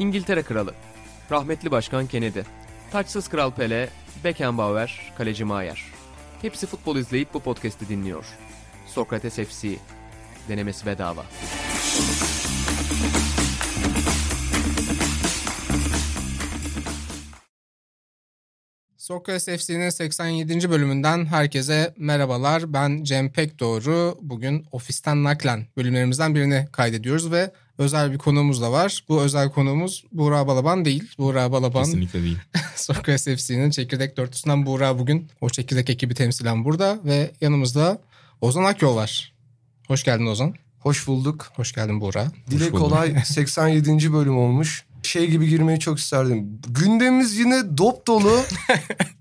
İngiltere Kralı, rahmetli Başkan Kennedy, taçsız Kral Pele, Beckenbauer, Kaleci Maier. Hepsi futbol izleyip bu podcast'i dinliyor. Sokrates FC, denemesi bedava. Sokrates FC'nin 87. bölümünden herkese merhabalar. Ben Cem Pekdoğru. Bugün ofisten naklen bölümlerimizden birini kaydediyoruz ve özel bir konuğumuz da var. Bu özel konuğumuz Buğra Balaban değil. Buğra Balaban kesinlikle değil. Sokrates FC'nin çekirdek dörtlüsünden Buğra bugün. O çekirdek ekibi temsilen burada ve yanımızda Ozan Akyol var. Hoş geldin Ozan. Hoş bulduk. Hoş geldin Buğra. Dile kolay 87. bölüm olmuş. Gibi girmeyi çok isterdim. Gündemimiz yine dop dolu.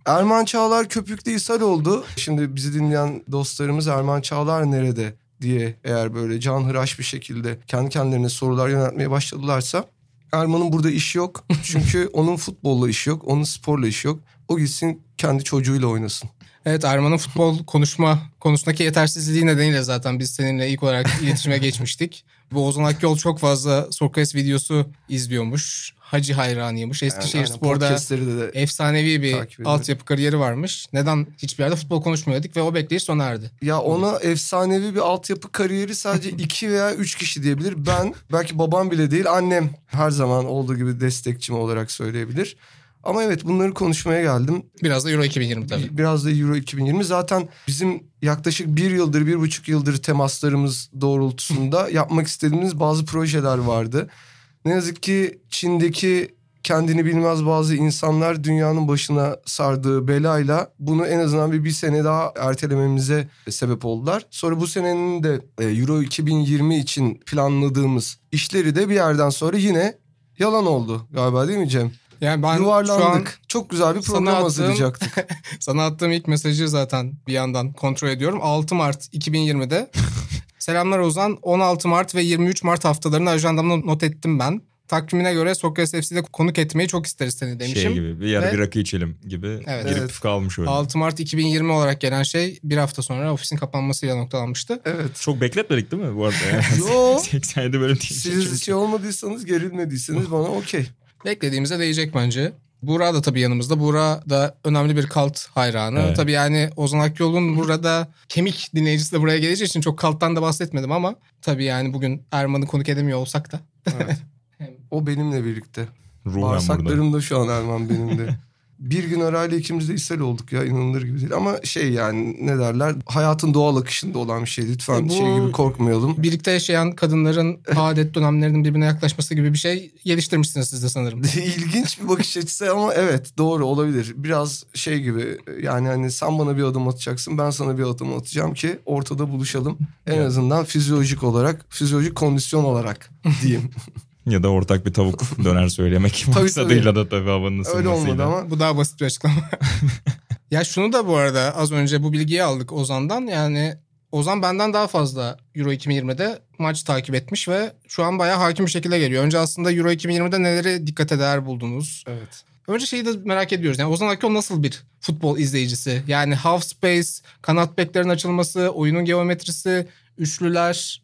Erman Çağlar köpükte ishal oldu. Şimdi bizi dinleyen dostlarımız Erman Çağlar nerede diye eğer böyle canhıraş bir şekilde kendi kendilerine sorular yöneltmeye başladılarsa Erman'ın burada işi yok. Çünkü onun futbolla işi yok. Onun sporla işi yok. O gitsin kendi çocuğuyla oynasın. Evet, Erman'ın futbol konusundaki yetersizliği nedeniyle zaten biz seninle ilk olarak iletişime geçmiştik. Bu Ozan Akyol çok fazla Sokrates videosu izliyormuş. Hacı hayranıymış. Eskişehirspor'da efsanevi bir altyapı kariyeri varmış. Neden hiçbir yerde futbol konuşmuyorduk ve o bekleyiş sona erdi. Ya ona efsanevi bir altyapı kariyeri sadece 2 veya 3 kişi diyebilir. Ben, belki babam bile değil, annem her zaman olduğu gibi destekçim olarak söyleyebilir. Ama evet, bunları konuşmaya geldim. Biraz da Euro 2020 tabii. Biraz da Euro 2020. Zaten bizim yaklaşık 1,5 yıldır temaslarımız doğrultusunda yapmak istediğimiz bazı projeler vardı. Ne yazık ki Çin'deki kendini bilmez bazı insanlar dünyanın başına sardığı belayla bunu en azından bir sene daha ertelememize sebep oldular. Sonra bu senenin de Euro 2020 için planladığımız işleri de bir yerden sonra yine yalan oldu galiba, değil mi Cem? Yani ben yuvarlandık. Şu an çok güzel bir program hazırlayacaktık. Sana attığım ilk mesajı zaten bir yandan kontrol ediyorum. 6 Mart 2020'de. Selamlar Ozan. 16 Mart ve 23 Mart haftalarını ajandamda not ettim ben. Takvimine göre Sokrates FC'de konuk etmeyi çok isteriz seni demişim. Şey gibi, bir yarı bir rakı içelim gibi girip kalmış öyle. 6 Mart 2020 olarak gelen şey bir hafta sonra ofisin kapanmasıyla noktalanmıştı. Evet. Çok bekletmedik değil mi bu arada? Yok. 87 bölüm değil. Siz şey olmadıysanız, gerilmediyseniz bana okey. Beklediğimize değecek bence. Buğra da tabii yanımızda. Buğra da önemli bir kalt hayranı. Evet. Tabii yani Ozan Akyol'un burada kemik dinleyicisi de buraya geleceği için çok kalttan da bahsetmedim ama tabii yani bugün Erman'ı konuk edemiyor olsak da. Evet. O benimle birlikte. Bağırsaklarımda şu an Erman benimle. Bir gün arayla ikimiz de ishal olduk ya, inanılır gibi değil. Ama şey yani ne derler, hayatın doğal akışında olan bir şey. Lütfen gibi korkmayalım. Birlikte yaşayan kadınların adet dönemlerinin birbirine yaklaşması gibi bir şey geliştirmişsiniz siz de sanırım. İlginç bir bakış açısı ama evet, doğru olabilir. Biraz şey gibi yani, hani sen bana bir adım atacaksın, ben sana bir adım atacağım ki ortada buluşalım. En azından fizyolojik olarak, fizyolojik kondisyon olarak diyeyim. Ya da ortak bir tavuk döner söylemek maksadıyla da tabii havanın ısınmasıyla. Öyle olmadı ama bu daha basit bir açıklama. Ya şunu da bu arada az önce bu bilgiyi aldık Ozan'dan. Yani Ozan benden daha fazla Euro 2020'de maç takip etmiş ve şu an bayağı hakim bir şekilde geliyor. Önce aslında Euro 2020'de neleri dikkate değer buldunuz? Evet. Önce şeyi de merak ediyoruz. Yani Ozan Akyol nasıl bir futbol izleyicisi? Yani half space, kanat beklerin açılması, oyunun geometrisi, üçlüler...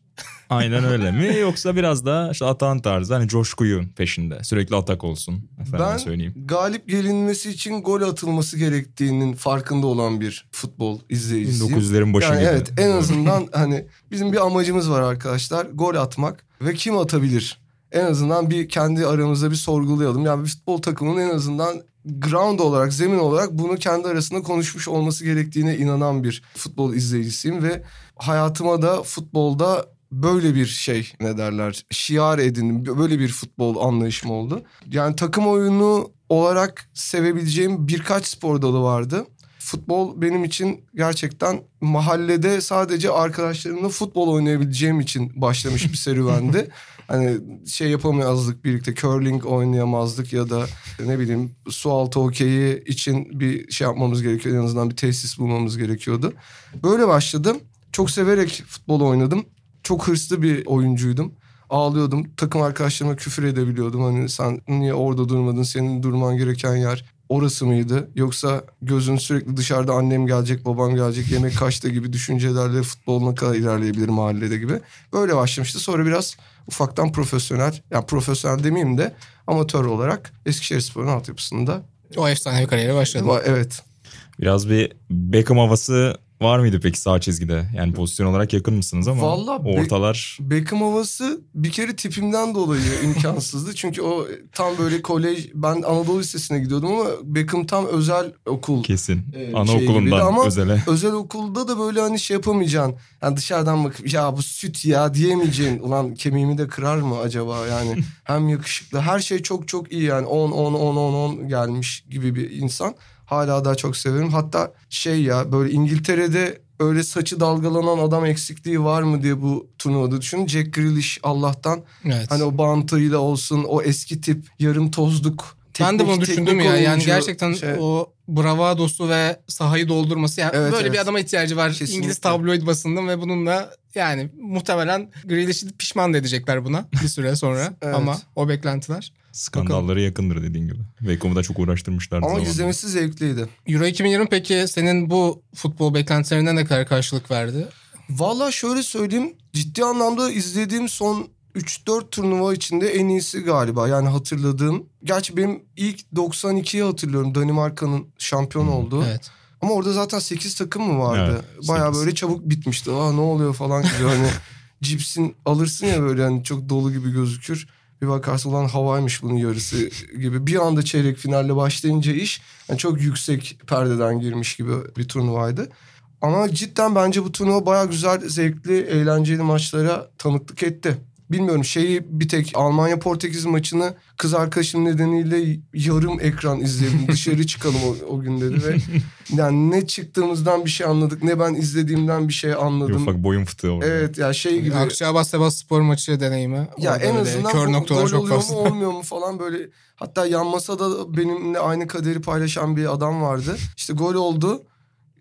Aynen öyle mi? Yoksa biraz daha işte atan tarzı, hani coşkuyu peşinde. Sürekli atak olsun. Ben söyleyeyim. Galip gelinmesi için gol atılması gerektiğinin farkında olan bir futbol izleyicisiyim. 1900'lerin başı yani gibi. Evet, en azından hani bizim bir amacımız var arkadaşlar. Gol atmak ve kim atabilir? En azından bir kendi aramızda bir sorgulayalım. Yani bir futbol takımının en azından ground olarak, zemin olarak bunu kendi arasında konuşmuş olması gerektiğine inanan bir futbol izleyicisiyim. Ve hayatıma da futbolda böyle bir şey, ne derler, şiar edindim. Böyle bir futbol anlayışım oldu. Yani takım oyunu olarak sevebileceğim birkaç spor dalı vardı. Futbol benim için gerçekten mahallede sadece arkadaşlarımla futbol oynayabileceğim için başlamış bir serüvendi. Hani şey yapamazdık birlikte, curling oynayamazdık ya da ne bileyim su altı hokeyi için bir şey yapmamız gerekiyordu. En azından bir tesis bulmamız gerekiyordu. Böyle başladım. Çok severek futbol oynadım. Çok hırslı bir oyuncuydum. Ağlıyordum. Takım arkadaşlarıma küfür edebiliyordum. Hani sen niye orada durmadın? Senin durman gereken yer orası mıydı? Yoksa gözün sürekli dışarıda annem gelecek, babam gelecek, yemek kaçta gibi düşüncelerle futboluna kadar ilerleyebilir mahallede gibi. Böyle başlamıştı. Sonra biraz ufaktan profesyonel, yani profesyonel demeyeyim de amatör olarak Eskişehirspor'un altyapısında. O efsanevi kariyere başladı. Evet. Biraz bir Beckham havası var mıydı peki sağ çizgide? Yani pozisyon olarak yakın mısınız ama vallahi ortalar... Beckham havası bir kere tipimden dolayı imkansızdı. Çünkü o tam böyle kolej... Ben Anadolu Lisesi'ne gidiyordum ama Beckham tam özel okul. Kesin. Anaokulundan şey özele. Özel okulda da böyle hani şey yapamayacaksın. Yani dışarıdan bakıp ya bu süt ya diyemeyeceksin. Ulan kemiğimi de kırar mı acaba yani? Hem yakışıklı. Her şey çok çok iyi yani. 10 gelmiş gibi bir insan. Hala daha çok severim. Hatta şey ya böyle İngiltere'de öyle saçı dalgalanan adam eksikliği var mı diye bu turnuvada düşünün. Jack Grealish Allah'tan evet. Hani o bantıyla olsun o eski tip yarım tozluk. Ben de bunu düşündüm ya yani gerçekten şey... o bravadosu ve sahayı doldurması yani evet, böyle evet. Bir adama ihtiyacı var. Kesinlikle. İngiliz tabloid basında ve bununla yani muhtemelen Grealish'i pişman da edecekler buna bir süre sonra evet. Ama o beklentiler. Skandallara yakındır dediğin gibi. Beckham'ı da çok uğraştırmışlardı. Ama izlemesi zevkliydi. Euro 2020 peki senin bu futbol beklentilerine ne kadar karşılık verdi? Valla şöyle söyleyeyim. Ciddi anlamda izlediğim son 3-4 turnuva içinde en iyisi galiba. Yani hatırladığım. Gerçi benim ilk 92'yi hatırlıyorum. Danimarka'nın şampiyon olduğu. Evet. Ama orada zaten 8 takım mı vardı? Evet, bayağı 8. Böyle çabuk bitmişti. Aa ne oluyor falan gibi. Hani cipsin alırsın ya böyle hani çok dolu gibi gözükür. Bir bakarsın ulan havaymış bunun yarısı gibi. Bir anda çeyrek finalle başlayınca iş yani çok yüksek perdeden girmiş gibi bir turnuvaydı. Ama cidden bence bu turnuva bayağı güzel, zevkli, eğlenceli maçlara tanıklık etti. Bilmiyorum bir tek Almanya Portekiz maçını kız arkadaşım nedeniyle yarım ekran izledim. Dışarı çıkalım o gün dedi ve yani ne çıktığımızdan bir şey anladık ne ben izlediğimden bir şey anladım. Ufak boyun fıtığı orada. Evet ya şey gibi. Akçabat-Sivasspor maçı deneyimi. Ya orada en azından kör noktalar çok fazla. Oluyor mu olmuyor mu falan böyle. Hatta yan masada benimle aynı kaderi paylaşan bir adam vardı. İşte gol oldu.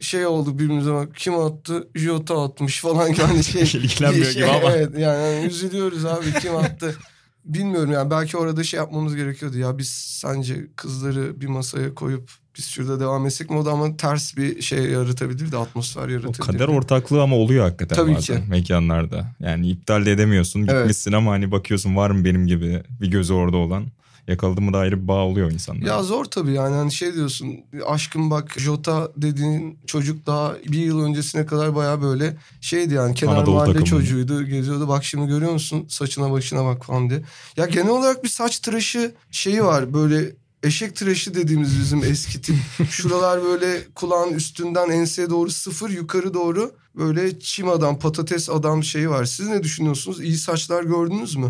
Şey oldu birbirimize bak kim attı? Jota atmış falan yani şey. İlgilenmiyor gibi ama. Evet yani üzülüyoruz abi kim attı? Bilmiyorum yani belki orada şey yapmamız gerekiyordu. Ya biz sence kızları bir masaya koyup biz şurada devam etsek mi? O da ama ters bir şey yaratabilirdi, atmosfer yaratabilirdi. O kader ortaklığı ama oluyor hakikaten tabii bazen ki. Mekanlarda. Yani iptal de edemiyorsun gitmişsin evet. Ama hani bakıyorsun var mı benim gibi bir gözü orada olan. Yakaladı mı da ayrı bir bağ oluyor insanlar. Ya zor tabii yani hani şey diyorsun aşkım bak Jota dediğin çocuk daha bir yıl öncesine kadar bayağı böyle şeydi yani kenar mahalle çocuğuydu geziyordu bak şimdi görüyor musun saçına başına bak falan diye. Ya genel olarak bir saç tıraşı şeyi var böyle eşek tıraşı dediğimiz bizim eski tip şuralar böyle kulağın üstünden enseye doğru sıfır yukarı doğru böyle çim adam patates adam şeyi var. Siz ne düşünüyorsunuz iyi saçlar gördünüz mü?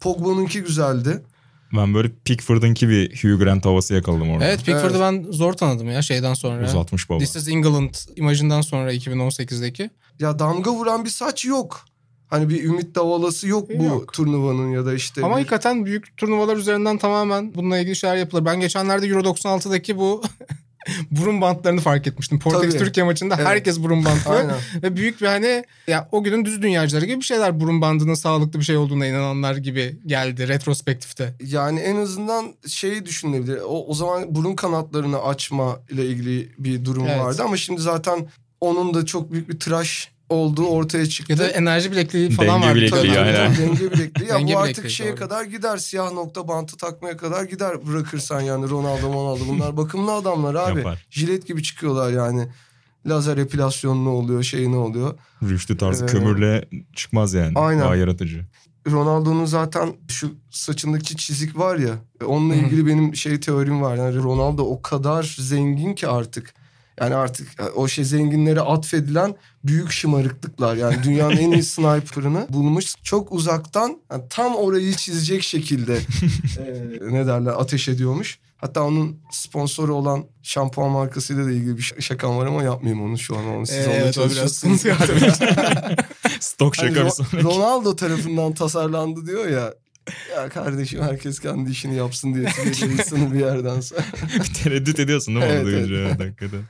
Pogba'nınki güzeldi. Ben böyle Pickford'unki bir Hugh Grant havası yakaladım orada. Evet Pickford'u evet. Ben zor tanıdım ya şeyden sonra. Uzatmış baba. This is England imajından sonra 2018'deki. Ya damga vuran bir saç yok. Hani bir ümit davalası yok bu yok. Turnuvanın ya da işte. Ama hakikaten büyük turnuvalar üzerinden tamamen bununla ilgili şeyler yapılır. Ben geçenlerde Euro 96'daki bu... burun bantlarını fark etmiştim. Portekiz tabii. Türkiye maçında evet. Herkes burun bantlı. Ve büyük bir hani ya o günün düz dünyacıları gibi bir şeyler burun bandının sağlıklı bir şey olduğuna inananlar gibi geldi retrospektifte. Yani en azından şeyi düşünülebilir. O zaman burun kanatlarını açma ile ilgili bir durum evet. Vardı ama şimdi zaten onun da çok büyük bir tıraş olduğu ortaya çıktı. Ya da enerji bilekliği falan var. Denge bilekliği. Ya bu artık şeye kadar gider. Siyah nokta bantı takmaya kadar gider bırakırsan yani Ronaldo. Bunlar bakımlı adamlar abi. Yapar. Jilet gibi çıkıyorlar yani. Lazer epilasyon ne oluyor şey ne oluyor. Rüştü tarzı kömürle çıkmaz yani. Aynen. Daha yaratıcı. Ronaldo'nun zaten şu saçındaki çizik var ya. Onunla ilgili benim teorim var. Yani Ronaldo o kadar zengin ki artık. Yani artık o zenginlere atfedilen büyük şımarıklıklar. Yani dünyanın en iyi sniper'ını bulmuş. Çok uzaktan yani tam orayı çizecek şekilde ateş ediyormuş. Hatta onun sponsoru olan şampuan markasıyla da ilgili bir şakam var ama yapmayayım onu şu an. Onu siz onunla çalışıyorsunuz. Stok şakası. Hani Ronaldo tarafından tasarlandı diyor ya. Ya kardeşim herkes kendi işini yapsın diye insanı bir yerden sonra. Tereddüt ediyorsun değil mi? Evet. Dakikadan.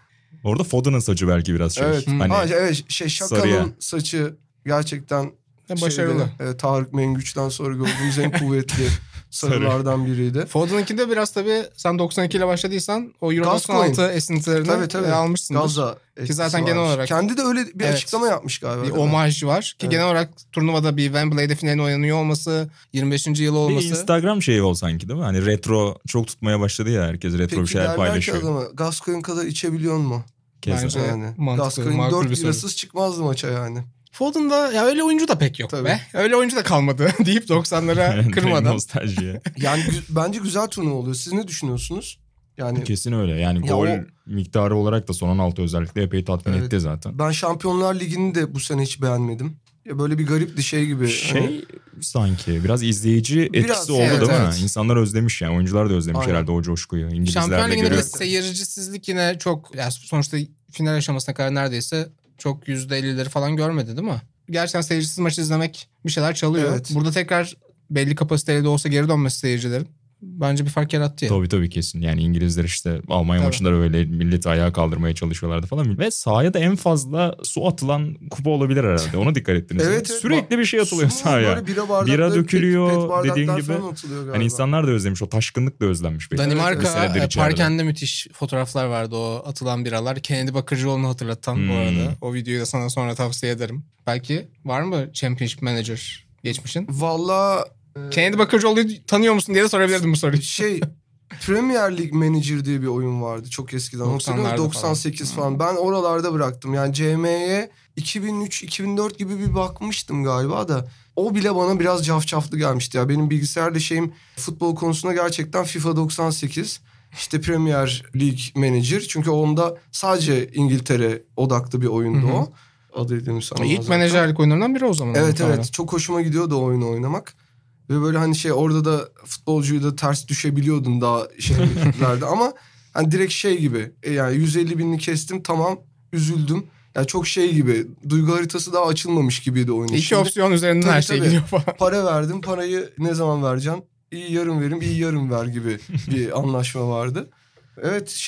Orada Foden'ın saçı belki biraz şey. Evet. Hani Şaka'nın saçı gerçekten başarılı. Tarık Mengüç'ten sonra gördüğümüz en kuvvetli sarılardan biriydi. Foden'inki de biraz tabii sen 92 ile başladıysan o Euro 96 esintilerini tabii. almışsındır. Gaza ki zaten genel olarak. Kendi de öyle bir açıklama yapmış galiba. Bir omaj var ki genel olarak turnuvada bir Wembley'de finalin oynanıyor olması, 25. yıl olması. Bir Instagram şeyi ol sanki değil mi? Hani retro çok tutmaya başladı ya, herkes retro peki, bir şeyler paylaşıyor. Peki derler Gascoyne kadar içebiliyor mu? Kesinlikle. Yani. Gascoyne 4 lirasız çıkmazdı maça yani. Foden'da ya öyle oyuncu da pek yok tabii. Be. Öyle oyuncu da kalmadı deyip 90'lara kırmadan. Nostalji. Yani bence güzel turnuva oluyor. Siz ne düşünüyorsunuz? Yani kesin öyle. Yani ya gol miktarı olarak da son 16 özellikle epey tatmin etti zaten. Ben Şampiyonlar Ligi'ni de bu sene hiç beğenmedim. Ya böyle bir garipti şey gibi. Hani... sanki biraz izleyici etkisi oldu değil mi? İnsanlar özlemiş yani. Oyuncular da özlemiş herhalde o coşkuyu. İngilizler de görüyor. Seyircisizlik yine çok yani sonuçta final aşamasına kadar neredeyse çok %50'leri falan görmedi değil mi? Gerçekten seyircisiz maçı izlemek bir şeyler çalıyor. Evet. Burada tekrar belli kapasiteyle de olsa geri dönmesi seyircilerin. Bence bir fark yarattı ya. Tabii kesin. Yani İngilizler işte Almanya maçında öyle milleti ayağa kaldırmaya çalışıyorlardı falan. Ve sahaya da en fazla su atılan kupa olabilir herhalde. Ona dikkat ettiniz. Evet. Sürekli bir şey atılıyor sahaya. Bira dökülüyor dediğin gibi. Hani insanlar da özlemiş. O taşkınlık da özlenmiş. Danimarka parkende müthiş fotoğraflar vardı, o atılan biralar. Kennedy Bakırcıoğlu'nu hatırlatan bu arada. O videoyu da sana sonra tavsiye ederim. Belki var mı Championship Manager geçmişin? Valla... Kennedy Bakırcıoğlu'yu tanıyor musun diye de sorabilirdim bu soruyu. Şey Premier League Manager diye bir oyun vardı çok eskiden. 98 falan. Ben oralarda bıraktım. Yani CM'ye 2003-2004 gibi bir bakmıştım galiba da. O bile bana biraz cafcaflı gelmişti ya. Benim bilgisayarda şeyim futbol konusunda gerçekten FIFA 98. İşte Premier League Manager. Çünkü onda sadece İngiltere odaklı bir oyundu o. Adıydı sana. İlk menajerlik oyunlarından biri o zaman. Evet. Çok hoşuma gidiyordu o oyunu oynamak. Ve böyle hani şey orada da futbolcuyu da ters düşebiliyordun daha şeylerde ama hani direkt şey gibi yani 150 binini kestim tamam üzüldüm. Yani çok şey gibi duygu haritası daha açılmamış gibiydi oyun. İki opsiyon üzerinden tabii, her şey gidiyor falan. Para verdim, parayı ne zaman vereceğim? İyi yarım verim, iyi yarım ver gibi bir anlaşma vardı. Evet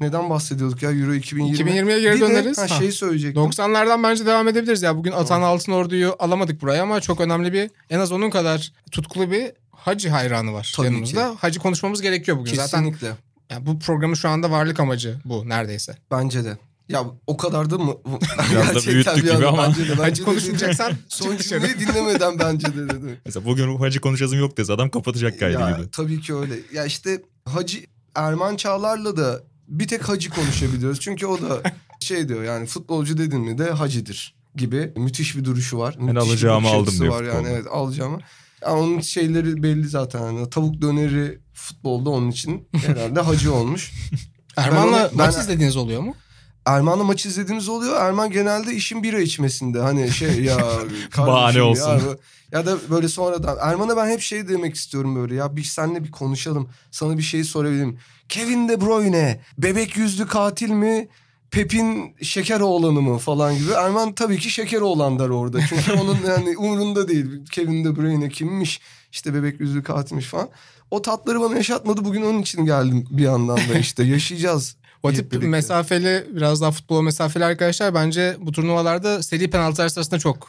neden bahsediyorduk ya Euro 2020? 2020'ye geri döneriz. Şeyi söyleyecektim. 90'lardan bence devam edebiliriz ya. Bugün Atan Altınordu'yu alamadık buraya ama çok önemli bir, en az onun kadar tutkulu bir Hacı hayranı var tabii yanımızda. Ki. Hacı konuşmamız gerekiyor bugün. Kesinlikle. Zaten yani bu programın şu anda varlık amacı bu neredeyse. Bence de. Ya o kadar da mı? Biraz da büyüttük gibi ama. Hacı konuşulacaksan son cümleyi dinlemeden bence de dedi. Mesela bugün Hacı konuşasım yok dese adam kapatacak kaydı gibi. Tabii ki öyle. Ya işte Hacı Erman Çağlar'la da bir tek Hacı konuşabiliyoruz. Çünkü o da diyor yani futbolcu dedin mi de Hacı'dır gibi müthiş bir duruşu var. Ben alacağımı aldım diyor futbolda. Yani alacağımı. Yani onun şeyleri belli zaten. Yani tavuk döneri futbolda onun için herhalde Hacı olmuş. Erman'la maç izlediğiniz oluyor mu? Erman'la maç izlediğimiz oluyor. Erman genelde işin bira içmesinde. Hani bahane olsun. Ya da böyle sonradan. Erman'a ben hep demek istiyorum böyle. Ya bir seninle bir konuşalım. Sana bir şey sorabilirim. Kevin De Bruyne bebek yüzlü katil mi? Pep'in şeker oğlanı mı falan gibi. Erman tabii ki şeker oğlan der orada. Çünkü onun yani umurunda değil. Kevin De Bruyne kimmiş? İşte bebek yüzlü katilmiş falan. O tatları bana yaşatmadı. Bugün onun için geldim bir yandan da yaşayacağız. O tip mesafeli, biraz daha futbola mesafeli arkadaşlar bence bu turnuvalarda seri penaltılar sırasında çok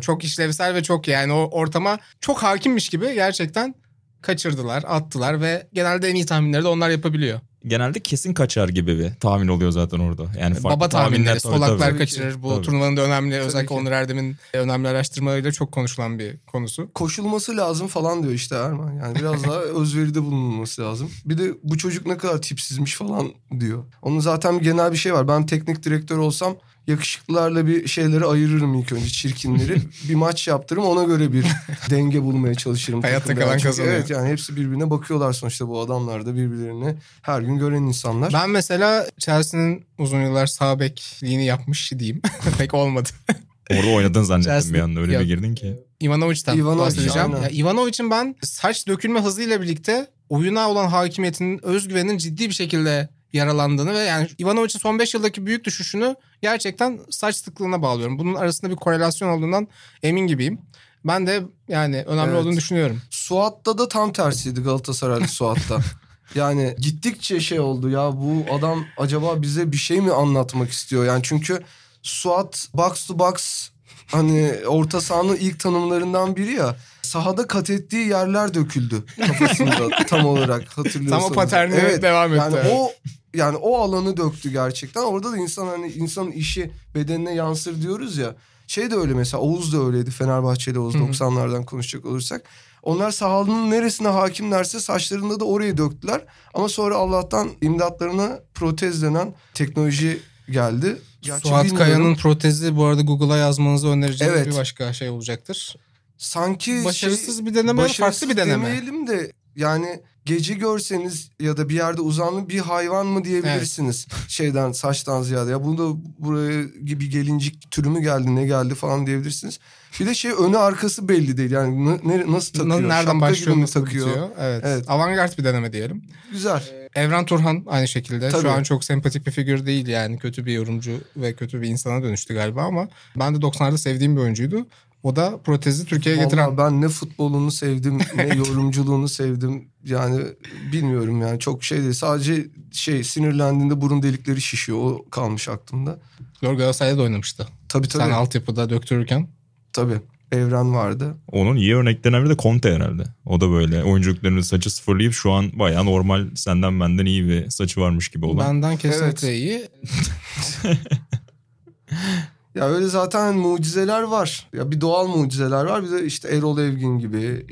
çok işlevsel ve çok yani o ortama çok hakimmiş gibi gerçekten kaçırdılar, attılar ve genelde en iyi tahminleri de onlar yapabiliyor. Genelde kesin kaçar gibi bir tahmin oluyor zaten orada. Yani baba tahminleri, solaklar kaçırır. Bu turnuvanın da önemli, özellikle Onur Erdem'in önemli araştırmalarıyla çok konuşulan bir konusu. Koşulması lazım falan diyor işte Erman. Yani biraz daha özveride bulunması lazım. Bir de bu çocuk ne kadar tipsizmiş falan diyor. Onun zaten genel bir şey var. Ben teknik direktör olsam yakışıklılarla bir şeyleri ayırırım ilk önce, çirkinleri. Bir maç yaptırırım, ona göre bir denge bulmaya çalışırım. Hayatta kalan kazanıyor. Evet yani hepsi birbirine bakıyorlar sonuçta, bu adamlar da birbirlerini her gün gören insanlar. Ben mesela Chelsea'nin uzun yıllar sağ bekliğini yapmış diyeyim. Pek olmadı. Orada oynadın zannettim Chelsea, bir anda öyle bir girdin ki. İvanovic'ten bahsedeceğim. İvanovic'in ben saç dökülme hızıyla birlikte oyuna olan hakimiyetinin, özgüveninin ciddi bir şekilde yaralandığını ve yani İvanovic'in son 5 yıldaki büyük düşüşünü gerçekten saç sıklığına bağlıyorum. Bunun arasında bir korelasyon olduğundan emin gibiyim. Ben de yani önemli olduğunu düşünüyorum. Suat'ta da tam tersiydi, Galatasaraylı Suat'ta. Yani gittikçe oldu ya, bu adam acaba bize bir şey mi anlatmak istiyor? Yani çünkü Suat box to box Hani orta sahanın ilk tanımlarından biri ya. Sahada kat ettiği yerler döküldü kafasında tam olarak, hatırlıyorsun. Tam o paterni devam etti. Yani o alanı döktü gerçekten. Orada da insan, hani insanın işi bedenine yansır diyoruz ya. Şey de öyle mesela, Oğuz da öyleydi. Fenerbahçeli Oğuz, 90'lardan konuşacak olursak. Onlar sahanın neresine hakimlerse saçlarında da orayı döktüler. Ama sonra Allah'tan imdatlarına protez denen teknoloji geldi. Gerçi Suat Kaya'nın protezi bu arada, Google'a yazmanızı önereceğiniz bir başka şey olacaktır. Sanki başarısız bir deneme, farklı bir deneme. Demeyelim de yani gece görseniz ya da bir yerde uzanlı bir hayvan mı diyebilirsiniz. Evet. Şeyden, saçtan ziyade ya bunu da buraya gibi gelincik türü mü geldi, ne geldi falan diyebilirsiniz. Bir de önü arkası belli değil yani, nasıl takıyor? Nereden başlıyor, nasıl takıyor? Evet. Avantgard bir deneme diyelim. Güzel. Evren Turhan aynı şekilde. Tabii. Şu an çok sempatik bir figür değil yani, kötü bir yorumcu ve kötü bir insana dönüştü galiba ama ben de 90'larda sevdiğim bir oyuncuydu. O da protezi Türkiye'ye getiren. Ben ne futbolunu sevdim ne yorumculuğunu sevdim. Yani bilmiyorum yani, çok şey değil. Sadece sinirlendiğinde burun delikleri şişiyor. O kalmış aklımda. Galatasaray'da oynamıştı. Tabii. Sen altyapıda döktürürken. Tabii. Evren vardı. Onun iyi örneklerinden biri de Conte herhalde. O da böyle oyunculuklarını, saçı sıfırlayıp şu an bayağı normal, senden benden iyi bir saçı varmış gibi olan. Benden kesinlikle iyi. Ya öyle zaten mucizeler var. Ya bir doğal mucizeler var. Bir de Erol Evgin gibi,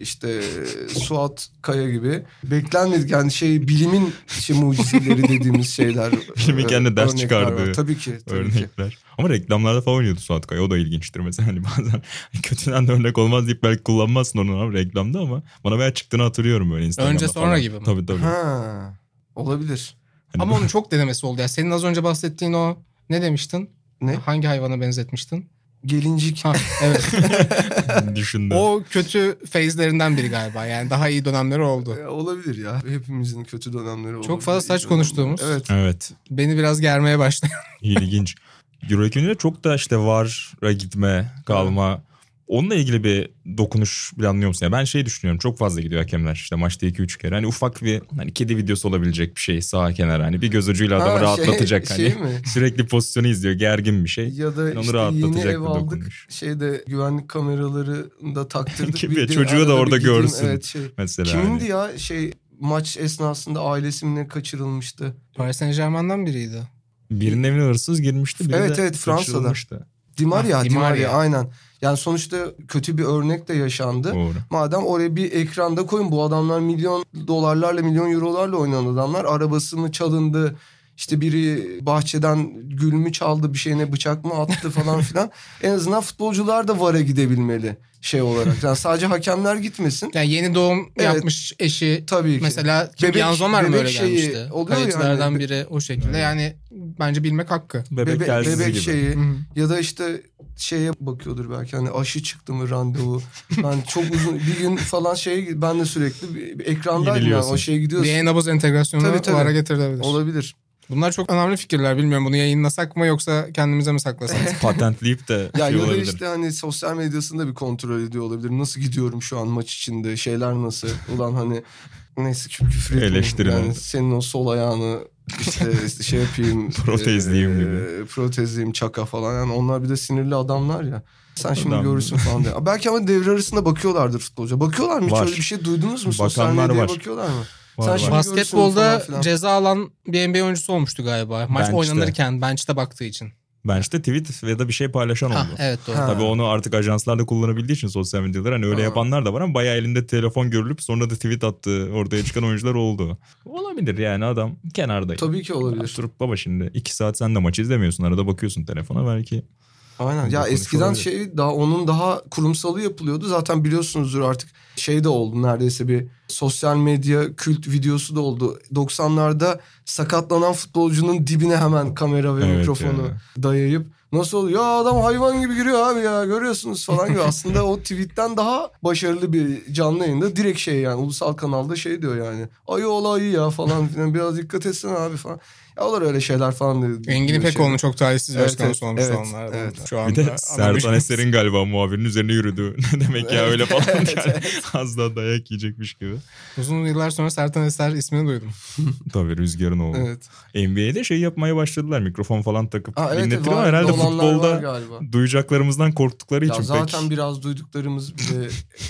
Suat Kaya gibi. Beklenmedik yani bilimin mucizeleri dediğimiz şeyler. Bilimin kendi ders çıkardığı var. Tabii ki. Örnekler. Ama reklamlarda falan oynuyordu Suat Kaya. O da ilginçtir mesela. Hani bazen kötüden de örnek olmaz deyip belki kullanmazsın onu abi reklamda ama bana bayağı çıktığını hatırlıyorum böyle Instagram'da. Önce sonra falan gibi mi? Tabii. Ha, olabilir. Ama onun çok denemesi oldu. Yani senin az önce bahsettiğin o, ne demiştin? Ne? Hangi hayvana benzetmiştin? Gelincik. Ha, evet. Düşündüm. O kötü fazlerinden biri galiba. Yani daha iyi dönemleri oldu. Olabilir ya. Hepimizin kötü dönemleri oldu. Çok fazla saç konuştuğumuz. Evet. Beni biraz germeye başladı. İlginç. Euro 2000'de çok da VAR'a gitme, kalma. Evet. Onunla ilgili bir dokunuş planlıyor musun? Ya ben düşünüyorum. Çok fazla gidiyor hakemler. Maçta 2-3 kere. Hani ufak bir kedi videosu olabilecek bir şey sağ kenara. Hani bir göz ucuyla adamı rahatlatacak. Sürekli pozisyonu izliyor. Gergin bir şey. Ya da onu rahatlatacak bir dokunuş. Güvenlik kameraları da taktırdık. Çocuğu da orada görsün. Evet, mesela. Kimindi ya maç esnasında ailesiyle kaçırılmıştı. Paris Saint-Germain'den biriydi. Birinin evine hırsız girmişti. Biri de Fransa'da. Di Maria aynen. Yani sonuçta kötü bir örnek de yaşandı. Doğru. Madem oraya bir ekranda koyun. Bu adamlar milyon dolarlarla, milyon eurolarla oynayan adamlar. Arabası mı çalındı? Biri bahçeden gül mü çaldı? Bir şeyine bıçak mı attı falan filan. En azından futbolcular da VAR'a gidebilmeli olarak. Yani sadece hakemler gitmesin. Yani yeni doğum yapmış eşi. Tabii ki. Mesela Yanzomer mi öyle gelmişti? Kalecilerden biri o şekilde. Yani bence bilmek hakkı. Bebek gibi. Ya da şeye bakıyordur belki, aşı çıktı mı, randevu. Ben çok uzun bir gün falan ben de sürekli bir ekrandaydım o gidiyorsun. DNA nabız entegrasyonunu VAR'a getirebilir. Olabilir. Bunlar çok önemli fikirler. Bilmiyorum bunu yayınlasak mı yoksa kendimize mi saklasanız? Patentleyip de olabilir. Ya da sosyal medyasında bir kontrol ediyor olabilir. Nasıl gidiyorum şu an maç içinde? Şeyler nasıl? Ulan neyse küfür etmeyeyim. Eleştirin. Senin o sol ayağını yapayım. Protezliyim gibi. Protezliyim, Şaka falan. Yani onlar bir de sinirli adamlar ya. Sen şimdi görürsün falan diye. Belki ama devre arasında bakıyorlardır futbolcuya. Bakıyorlar mı? Hiç öyle bir şey duydunuz mu? Bakanlar sosyal medyaya bakıyorlar mı? Basketbolda ceza alan bir NBA oyuncusu olmuştu galiba. Maç oynanırken bench'te baktığı için. Bench'te tweet ya da bir şey paylaşan oldu. Evet, doğru. Tabii onu artık ajanslar da kullanabildiği için sosyal medyaları öyle yapanlar da var ama bayağı elinde telefon görülüp sonra da tweet attığı ortaya çıkan oyuncular oldu. Olabilir yani, adam kenarda. Tabii ki olabilir. Oturup baba şimdi 2 saat sen de maç izlemiyorsun, arada bakıyorsun telefona belki. Aynen. Ya eskiden onun daha kurumsalı yapılıyordu. Zaten biliyorsunuzdur artık de oldu, neredeyse bir sosyal medya kült videosu da oldu. 90'larda sakatlanan futbolcunun dibine hemen kamera ve mikrofonu dayayıp nasıl oluyor? Ya adam hayvan gibi giriyor abi ya, görüyorsunuz falan gibi. Aslında o tweetten daha başarılı bir canlı yayında direkt ulusal kanalda diyor yani. Ay olayı ya falan filan, biraz dikkat etsene abi falan. Olur öyle şeyler falan dedi. Engin İpekoğlu'nun çok talihsiz başkanı olmuş onlardan. Evet. Şu anda bir de Sertan Eser'in galiba muhabirinin üzerine yürüdü. Ne demek ya öyle falan. Az daha dayak yiyecekmiş gibi. Uzun yıllar sonra Sertan Eser ismini duydum. Tabii Rüzgar'ın oğlu. Evet. NBA'de şey yapmaya başladılar. Mikrofon falan takıp dinletiyor ama herhalde futbolda duyacaklarımızdan korktukları ya için. Zaten biraz duyduklarımız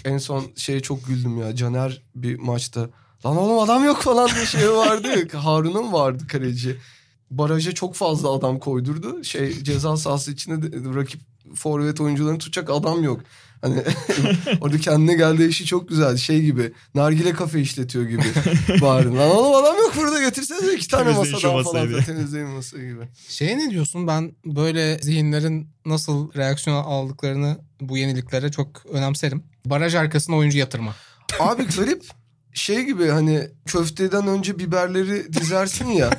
en son şeye çok güldüm ya. Caner bir maçta lan oğlum adam yok falan diye şey vardı. Harun'un vardı kaleci. Baraja çok fazla adam koydurdu. Ceza sahası içinde rakip forvet oyuncularını tutacak adam yok. Hani orada kendine geldiği işi çok güzel. Şey gibi nargile kafe işletiyor gibi bağırın. Lan oğlum adam yok burada götürseniz iki tane masadan falan da temizleyin masayı gibi. Ne diyorsun, ben böyle zihinlerin nasıl reaksiyon aldıklarını bu yeniliklere çok önemserim. Baraj arkasına oyuncu yatırma. Abi garip gibi hani köfteden önce biberleri dizersin ya.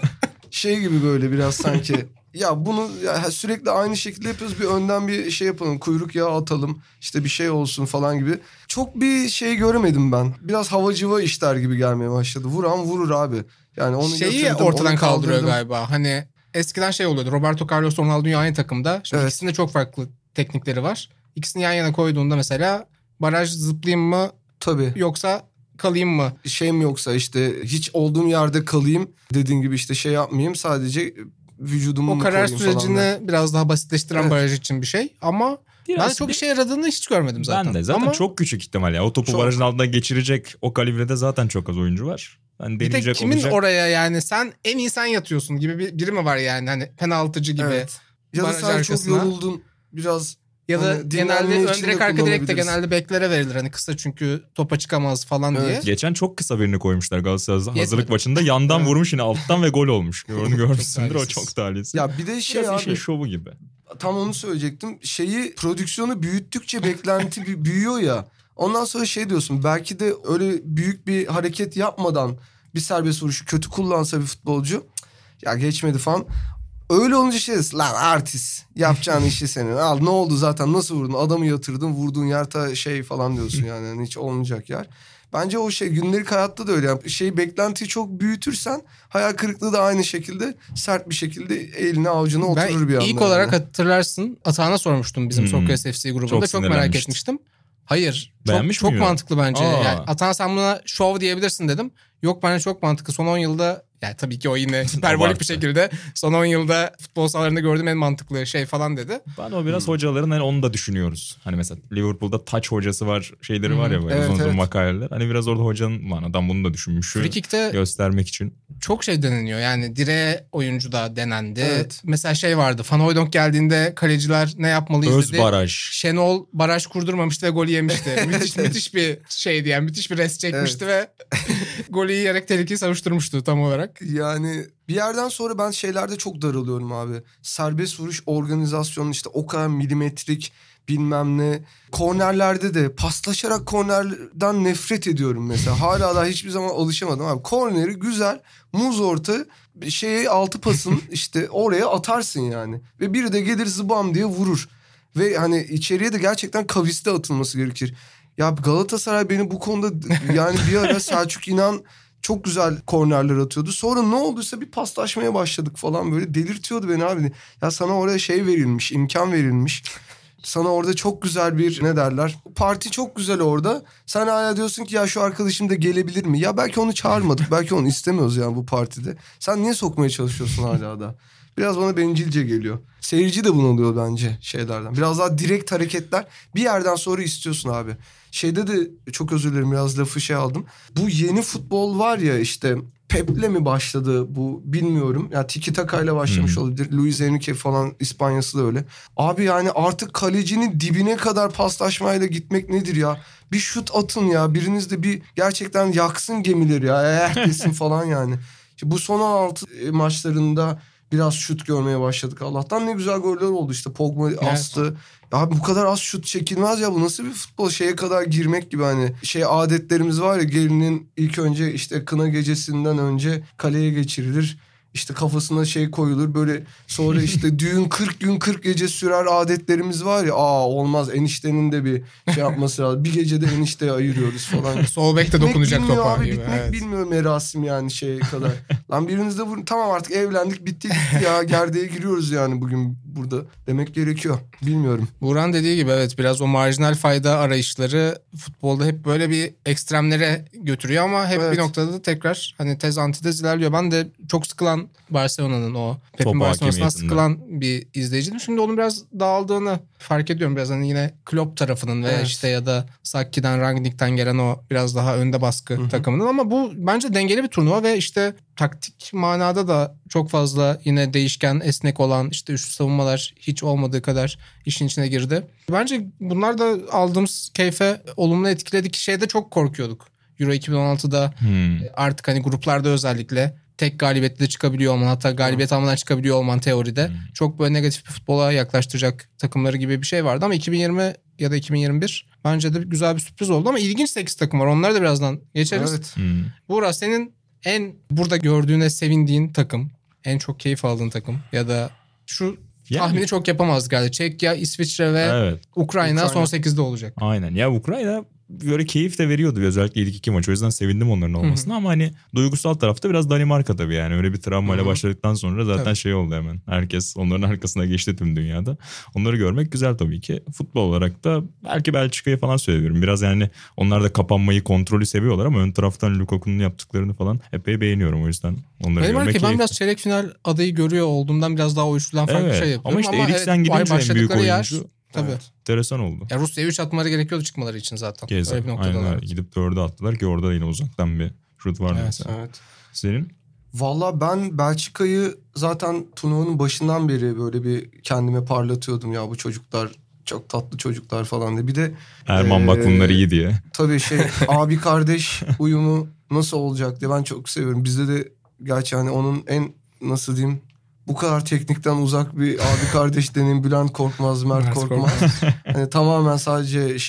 Gibi böyle biraz sanki. Ya bunu ya sürekli aynı şekilde yapıyoruz. Bir önden bir yapalım. Kuyruk yağı atalım. Bir olsun falan gibi. Çok bir göremedim ben. Biraz hava civa işler gibi gelmeye başladı. Vuran vurur abi. Yani onu götürdüm, ortadan onu kaldırıyor galiba. Hani eskiden oluyordu. Roberto Carlos Ronaldo'yu aynı takımda. Şimdi evet. İkisinde çok farklı teknikleri var. İkisini yan yana koyduğunda mesela baraj zıplayayım mı? Tabii. Yoksa kalayım mı? Mi yoksa hiç olduğum yerde kalayım. Dediğin gibi yapmayayım. Sadece vücudumu o karar sürecini falan biraz daha basitleştiren baraj için bir şey ama biraz ben çok işe yaradığını hiç görmedim zaten. Ben de zaten ama çok küçük ihtimal ya. O topu barajın altından geçirecek o kalibrede zaten çok az oyuncu var. Yani bir de kimin olacak oraya yani sen en iyi sen yatıyorsun gibi biri mi var yani hani penaltıcı gibi. Evet. Ya da sen çok yoruldun biraz. Ya da genelde ön direk arka direk de genelde beklere verilir. Hani kısa çünkü topa çıkamaz falan diye. Geçen çok kısa birini koymuşlar Galatasaray'da hazırlık maçında. Yandan vurmuş yine alttan ve gol olmuş. Onu görmüşsündür, o çok talihsiz. Ya bir de biraz abi. Şovu gibi. Tam onu söyleyecektim. Prodüksiyonu büyüttükçe beklenti büyüyor ya. Ondan sonra diyorsun belki de öyle büyük bir hareket yapmadan bir serbest vuruşu kötü kullansa bir futbolcu. Ya geçmedi falan. Öyle olunca lan artist yapacağın işi senin. Al ne oldu zaten nasıl vurdun adamı yatırdın vurduğun yer falan diyorsun yani. Yani hiç olmayacak yer. Bence o gündelik hayatta da öyle. Yani beklentiyi çok büyütürsen hayal kırıklığı da aynı şekilde sert bir şekilde eline avucuna oturur bir anda. Ben ilk olarak hatırlarsın Atahan'a sormuştum bizim Sokrates FC grubunda çok merak etmiştim. Hayır. Çok mantıklı bence. Yani Atahan sen buna şov diyebilirsin dedim. Yok bence çok mantıklı. Son 10 yılda yani tabii ki o yine hiperbolik bir şekilde son 10 yılda futbol sahalarında gördüğüm en mantıklı falan dedi. Ben o biraz hocaların onu da düşünüyoruz. Hani mesela Liverpool'da touch hocası var var ya böyle uzun makaleler. Hani biraz orada hocanın lan adam bunu da düşünmüş. Frikik'te göstermek için. Çok deneniyor yani direğe oyuncu da denendi. Evet. Mesela vardı Van Hooijdonk geldiğinde kaleciler ne yapmalıyız dedi. Öz baraj. Şenol baraj kurdurmamıştı ve golü yemişti. müthiş bir yani müthiş bir res çekmişti ve golü yiyerek tehlikeyi savuşturmuştu tam olarak. Yani bir yerden sonra ben şeylerde çok darılıyorum abi. Serbest vuruş organizasyonu o kadar milimetrik bilmem ne. Kornerlerde de paslaşarak kornerden nefret ediyorum mesela. Hala daha hiçbir zaman alışamadım abi. Korneri güzel muz orta altı pasın oraya atarsın yani. Ve biri de gelir zıbam diye vurur. Ve hani içeriye de gerçekten kaviste atılması gerekir. Ya Galatasaray beni bu konuda yani bir ara Selçuk İnan çok güzel kornerler atıyordu. Sonra ne olduysa bir paslaşmaya başladık falan böyle delirtiyordu beni abi. Ya sana oraya verilmiş, imkan verilmiş. Sana orada çok güzel bir parti çok güzel orada. Sen hala diyorsun ki ya şu arkadaşım da gelebilir mi? Ya belki onu çağırmadık. Belki onu istemiyoruz yani bu partide. Sen niye sokmaya çalışıyorsun hala da? Biraz bana bencilce geliyor. Seyirci de bunalıyor bence şeylerden. Biraz daha direkt hareketler bir yerden sonra istiyorsun abi. De çok özür dilerim biraz lafı aldım. Bu yeni futbol var ya Pep'le mi başladı bu bilmiyorum. Ya tiki takayla başlamış olabilir. Luis Enrique falan İspanya'sı da öyle. Abi yani artık kalecinin dibine kadar paslaşmayla gitmek nedir ya? Bir şut atın ya biriniz de bir gerçekten yaksın gemileri ya. Desin falan yani. Bu son 16 maçlarında biraz şut görmeye başladık. Allah'tan ne güzel goller oldu Pogba astı. Ya bu kadar az şut çekilmez ya bu nasıl bir futbol kadar girmek gibi hani adetlerimiz var ya gelinin ilk önce kına gecesinden önce kaleye geçirilir. Kafasına koyulur böyle sonra düğün 40 gün 40 gece sürer adetlerimiz var ya olmaz eniştenin de bir yapması lazım. Bir gecede enişteye ayırıyoruz falan. Sol bek de dokunacak topa gibi. Bitmek bilmiyor merasim yani kadar. Lan biriniz de vurun tamam artık evlendik bitti ya gerdeğe giriyoruz yani bugün burada demek gerekiyor. Bilmiyorum. Buğra'nın dediği gibi evet biraz o marjinal fayda arayışları futbolda hep böyle bir ekstremlere götürüyor ama hep evet. Bir noktada da tekrar hani tez antitez ilerliyor. Ben de çok sıkılan Barcelona'nın o Pep'in Barcelona'sından sıkılan bir izleyiciydim. Şimdi onun biraz dağıldığını fark ediyorum. Biraz hani yine Klopp tarafının ve evet. işte ya da Sakki'den, Rangnick'ten gelen o biraz daha önde baskı Hı-hı. takımının ama bu bence dengeli bir turnuva ve işte taktik manada da çok fazla yine değişken, esnek olan işte üçlü savunmalar hiç olmadığı kadar işin içine girdi. Bence bunlar da aldığımız keyfe olumlu etkiledi ki şeyde çok korkuyorduk. Euro 2016'da artık hani gruplarda özellikle tek galibiyetle çıkabiliyor olman hatta galibiyet almadan çıkabiliyor olman teoride çok böyle negatif bir futbola yaklaştıracak takımları gibi bir şey vardı ama 2020 ya da 2021 bence de güzel bir sürpriz oldu ama ilginç 8 takım var. Onları da birazdan geçeriz. Evet. Buğra senin en burada gördüğüne sevindiğin takım, en çok keyif aldığın takım ya da şu yani, tahmini çok yapamazdık herhalde. Çekya, İsviçre ve evet. Ukrayna son 8'de olacak. Aynen ya Ukrayna böyle keyif de veriyordu özellikle ilk iki maç. O yüzden sevindim onların olmasına ama hani duygusal tarafta biraz Danimarka tabii yani. Öyle bir travmayla başladıktan sonra zaten tabii. Şey oldu hemen. Herkes onların arkasına geçti tüm dünyada. Onları görmek güzel tabii ki. Futbol olarak da belki Belçika'yı falan söylüyorum. Biraz yani onlar da kapanmayı, kontrolü seviyorlar ama ön taraftan Lukaku'nun yaptıklarını falan epey beğeniyorum o yüzden. Danimarka ben biraz çeyrek final adayı görüyor olduğumdan biraz daha o üçlüden farklı evet. Bir şey yapıyorum. Ama işte Eriksen gidince en büyük oyuncu. Yer... Tabii. Evet, enteresan oldu. Ya Rusya'ya 3 atmaları gerekiyordu çıkmaları için zaten. Chiesa. Öyle bir noktada. Gidip 4'e attılar ki orada yine uzaktan bir şut vardı evet, mesela. Evet. Senin? Valla ben Belçika'yı zaten turnuvanın başından beri böyle bir kendime parlatıyordum ya bu çocuklar çok tatlı çocuklar falan diye. Bir de Erman bak bunları iyi diye. Tabii abi kardeş uyumu nasıl olacak diye ben çok seviyorum. Bizde de gerçi hani onun en nasıl diyeyim bu kadar teknikten uzak bir abi kardeş deneyim Bülent Korkmaz, Mert Korkmaz. Hani tamamen sadece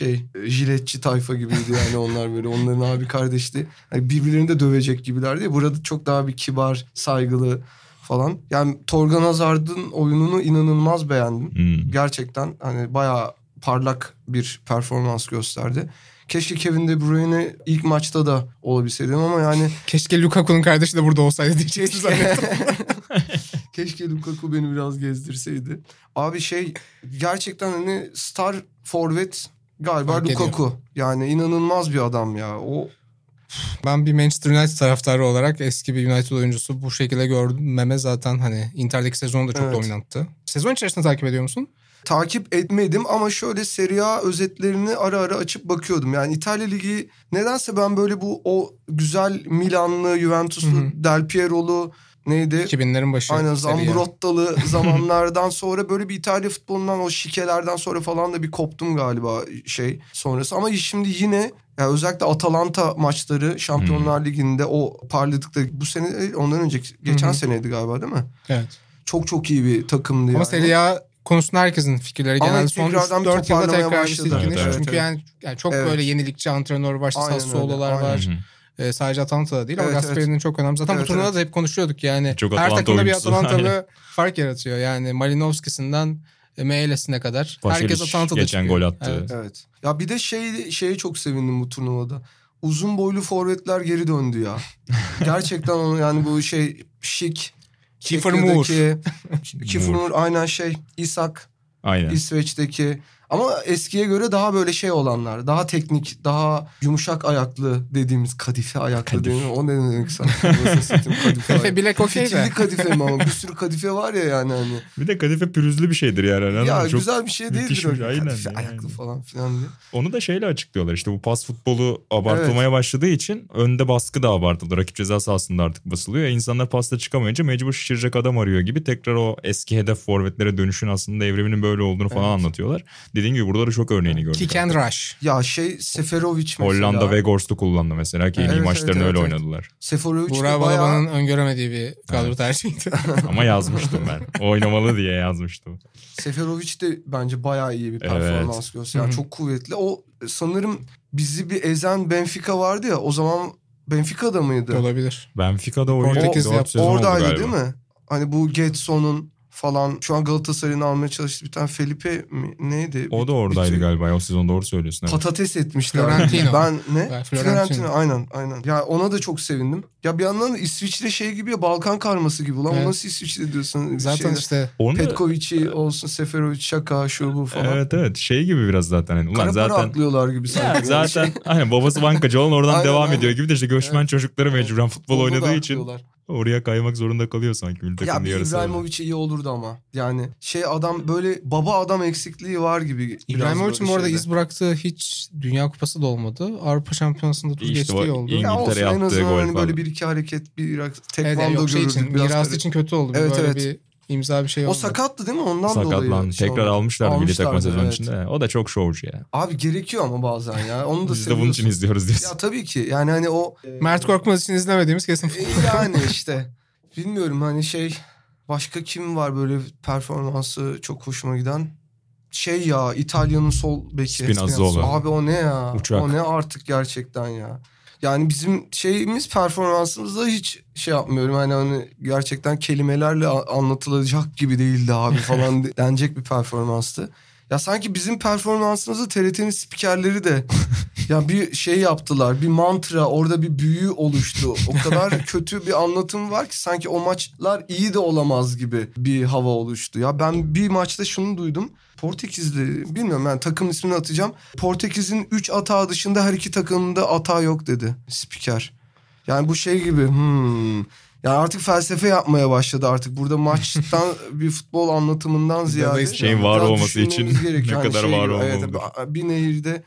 jiletçi tayfa gibiydi yani onlar böyle onların abi kardeşti. Hani birbirlerini de dövecek gibilerdi. Burada çok daha bir kibar, saygılı falan. Yani Torgan Hazard'ın oyununu inanılmaz beğendim. Gerçekten hani bayağı parlak bir performans gösterdi. Keşke Kevin De Bruyne ilk maçta da olabilseydim ama yani... Keşke Lukaku'nun kardeşi de burada olsaydı diyeceğiz zannettim. Keşke Lukaku beni biraz gezdirseydi. Abi gerçekten hani star forvet galiba Lukaku. Yani inanılmaz bir adam ya. O ben bir Manchester United taraftarı olarak eski bir United oyuncusu bu şekilde görmeme zaten hani Inter'deki sezonda çok evet. Dominanttı. Sezon içerisinde takip ediyor musun? Takip etmedim ama şöyle Serie A özetlerini ara ara açıp bakıyordum. Yani İtalya Ligi nedense ben böyle o güzel Milanlı, Juventuslu, Del Piero'lu neydi? 2000'lerin başı. Aynen Zambrottalı zamanlardan sonra böyle bir İtalya futbolundan o şikelerden sonra falan da bir koptum galiba sonrası. Ama şimdi yine yani özellikle Atalanta maçları Şampiyonlar Ligi'nde o parladıkları bu sene ondan önceki geçen seneydi galiba değil mi? Evet. Çok çok iyi bir takımdı yani. Ama Serie A konusunda herkesin fikirleri genelde son 4 yılda tekrar silginiş. Evet. Çünkü yani çok böyle yenilikçi antrenör var, Sassuolo'lar var. Sadece Atalanta'da değil ama Gasperini'nin çok önemli. Zaten bu turnuvada da hep konuşuyorduk yani. Çok her takımda bir Atalantalı fark yaratıyor. Yani Malinovski'sinden Meyles'ine kadar. Başarı herkes Atalanta'da geçen çıkıyor. Gol attı. Evet. Ya bir de şeye çok sevindim bu turnuvada. Uzun boylu forvetler geri döndü ya. Gerçekten onu yani bu şık. Kiefer Moore aynen İshak. Aynen. İsveç'teki ama eskiye göre daha böyle olanlar. Daha teknik, daha yumuşak ayaklı dediğimiz kadife ayaklı dediğimiz. O ne demek kadife bilek okey mi? Fitilli kadife mi ama bir sürü kadife var ya yani hani. Bir de kadife pürüzlü bir şeydir yani. Ya çok güzel bir şey değildir öyle aynen kadife yani. Ayaklı falan filan diye. Onu da açıklıyorlar bu pas futbolu abartılmaya başladığı için önde baskı da abartıldı. Rakip ceza sahasında artık basılıyor. İnsanlar pasta çıkamayınca mecbur şişirecek adam arıyor gibi tekrar o eski hedef forvetlere dönüşün aslında evriminin böyle olduğunu falan anlatıyorlar. Dediğim gibi burada da çok örneğini gördük. Kick and rush. Ya Seferovic mesela. Hollanda Weghorst'u kullandı mesela ki iyi maçlarını öyle oynadılar. Seferovic Buğra Balaban'ın öngöremediği bir kadro tercihiydi. Ama yazmıştım ben. Oynamalı diye yazmıştım. Seferovic de bence bayağı iyi bir performans gösteriyor. Yani çok kuvvetli. O sanırım bizi bir ezen Benfica vardı ya o zaman Benfica'da mıydı? Olabilir. Benfica'da oynuyor. Portekiz oradaydı değil mi? Hani bu Getson'un falan. Şu an Galatasaray'ın almaya çalıştığı bir tane Felipe mi? Neydi? O da oradaydı galiba. O sezon doğru söylüyorsun. Evet. Patates etmişler. Fiorentina. Fiorentina aynen. Ya ona da çok sevindim. Ya bir yandan İsviçre şey gibi ya, Balkan karması gibi. Ulan evet. O nasıl İsviçre diyorsun? Zaten şeyler, işte. Petkovic'i olsun, Seferovic, Şaka, şu bu falan. Evet. Şey gibi biraz zaten. Hani, ulan zaten atlıyorlar gibi sanki. Zaten aynen, babası bankacı olan oradan devam ediyor gibi de işte göçmen çocukları mecburen futbol oynadığı için. Oraya kaymak zorunda kalıyor sanki. Ya bir İbrahimovic iyi olurdu ama. Yani şey adam böyle baba adam eksikliği var gibi. İbrahimovic'in bu arada iz bıraktığı hiç Dünya Kupası da olmadı. Avrupa Şampiyonası'nda tur geçtiği oldu. Ya olsun, en azından hani böyle bir iki hareket, bir tekvando gördük. Miras için kötü oldu. Evet. Bir imza bir şey oldu. O sakattı değil mi? Ondan dolayı. Sakatlandı. Tekrar almışlardı milli takım sezon içinde. O da çok şovcu ya. Abi gerekiyor ama bazen ya. Onu da seviyorsun. Biz de bunun için izliyoruz diyorsun. Ya tabii ki. Yani hani o... Mert Korkmaz için izlemediğimiz kesin. Yani işte. Bilmiyorum hani şey... Başka kim var böyle performansı çok hoşuma giden? Şey ya, İtalya'nın sol beki. Spinazzola. Abi o ne ya? Uçak. O ne artık gerçekten ya? Yani bizim şeyimiz, performansımızda hiç şey yapmıyorum. Hani gerçekten kelimelerle anlatılacak gibi değildi abi falan denecek bir performanstı. Ya sanki bizim performansımızı TRT'nin spikerleri de ya bir şey yaptılar. Bir mantra, orada bir büyü oluştu. O kadar kötü bir anlatım var ki sanki o maçlar iyi de olamaz gibi bir hava oluştu. Ya ben bir maçta şunu duydum. Portekizli, bilmiyorum yani, takım ismini atacağım. Portekiz'in 3 atağı dışında her iki takımda atağı yok dedi spiker. Yani bu şey gibi yani artık felsefe yapmaya başladı artık. Burada maçtan bir futbol anlatımından ziyade şeyin var olması için ne kadar şey var olmalı. Evet, bir nehirde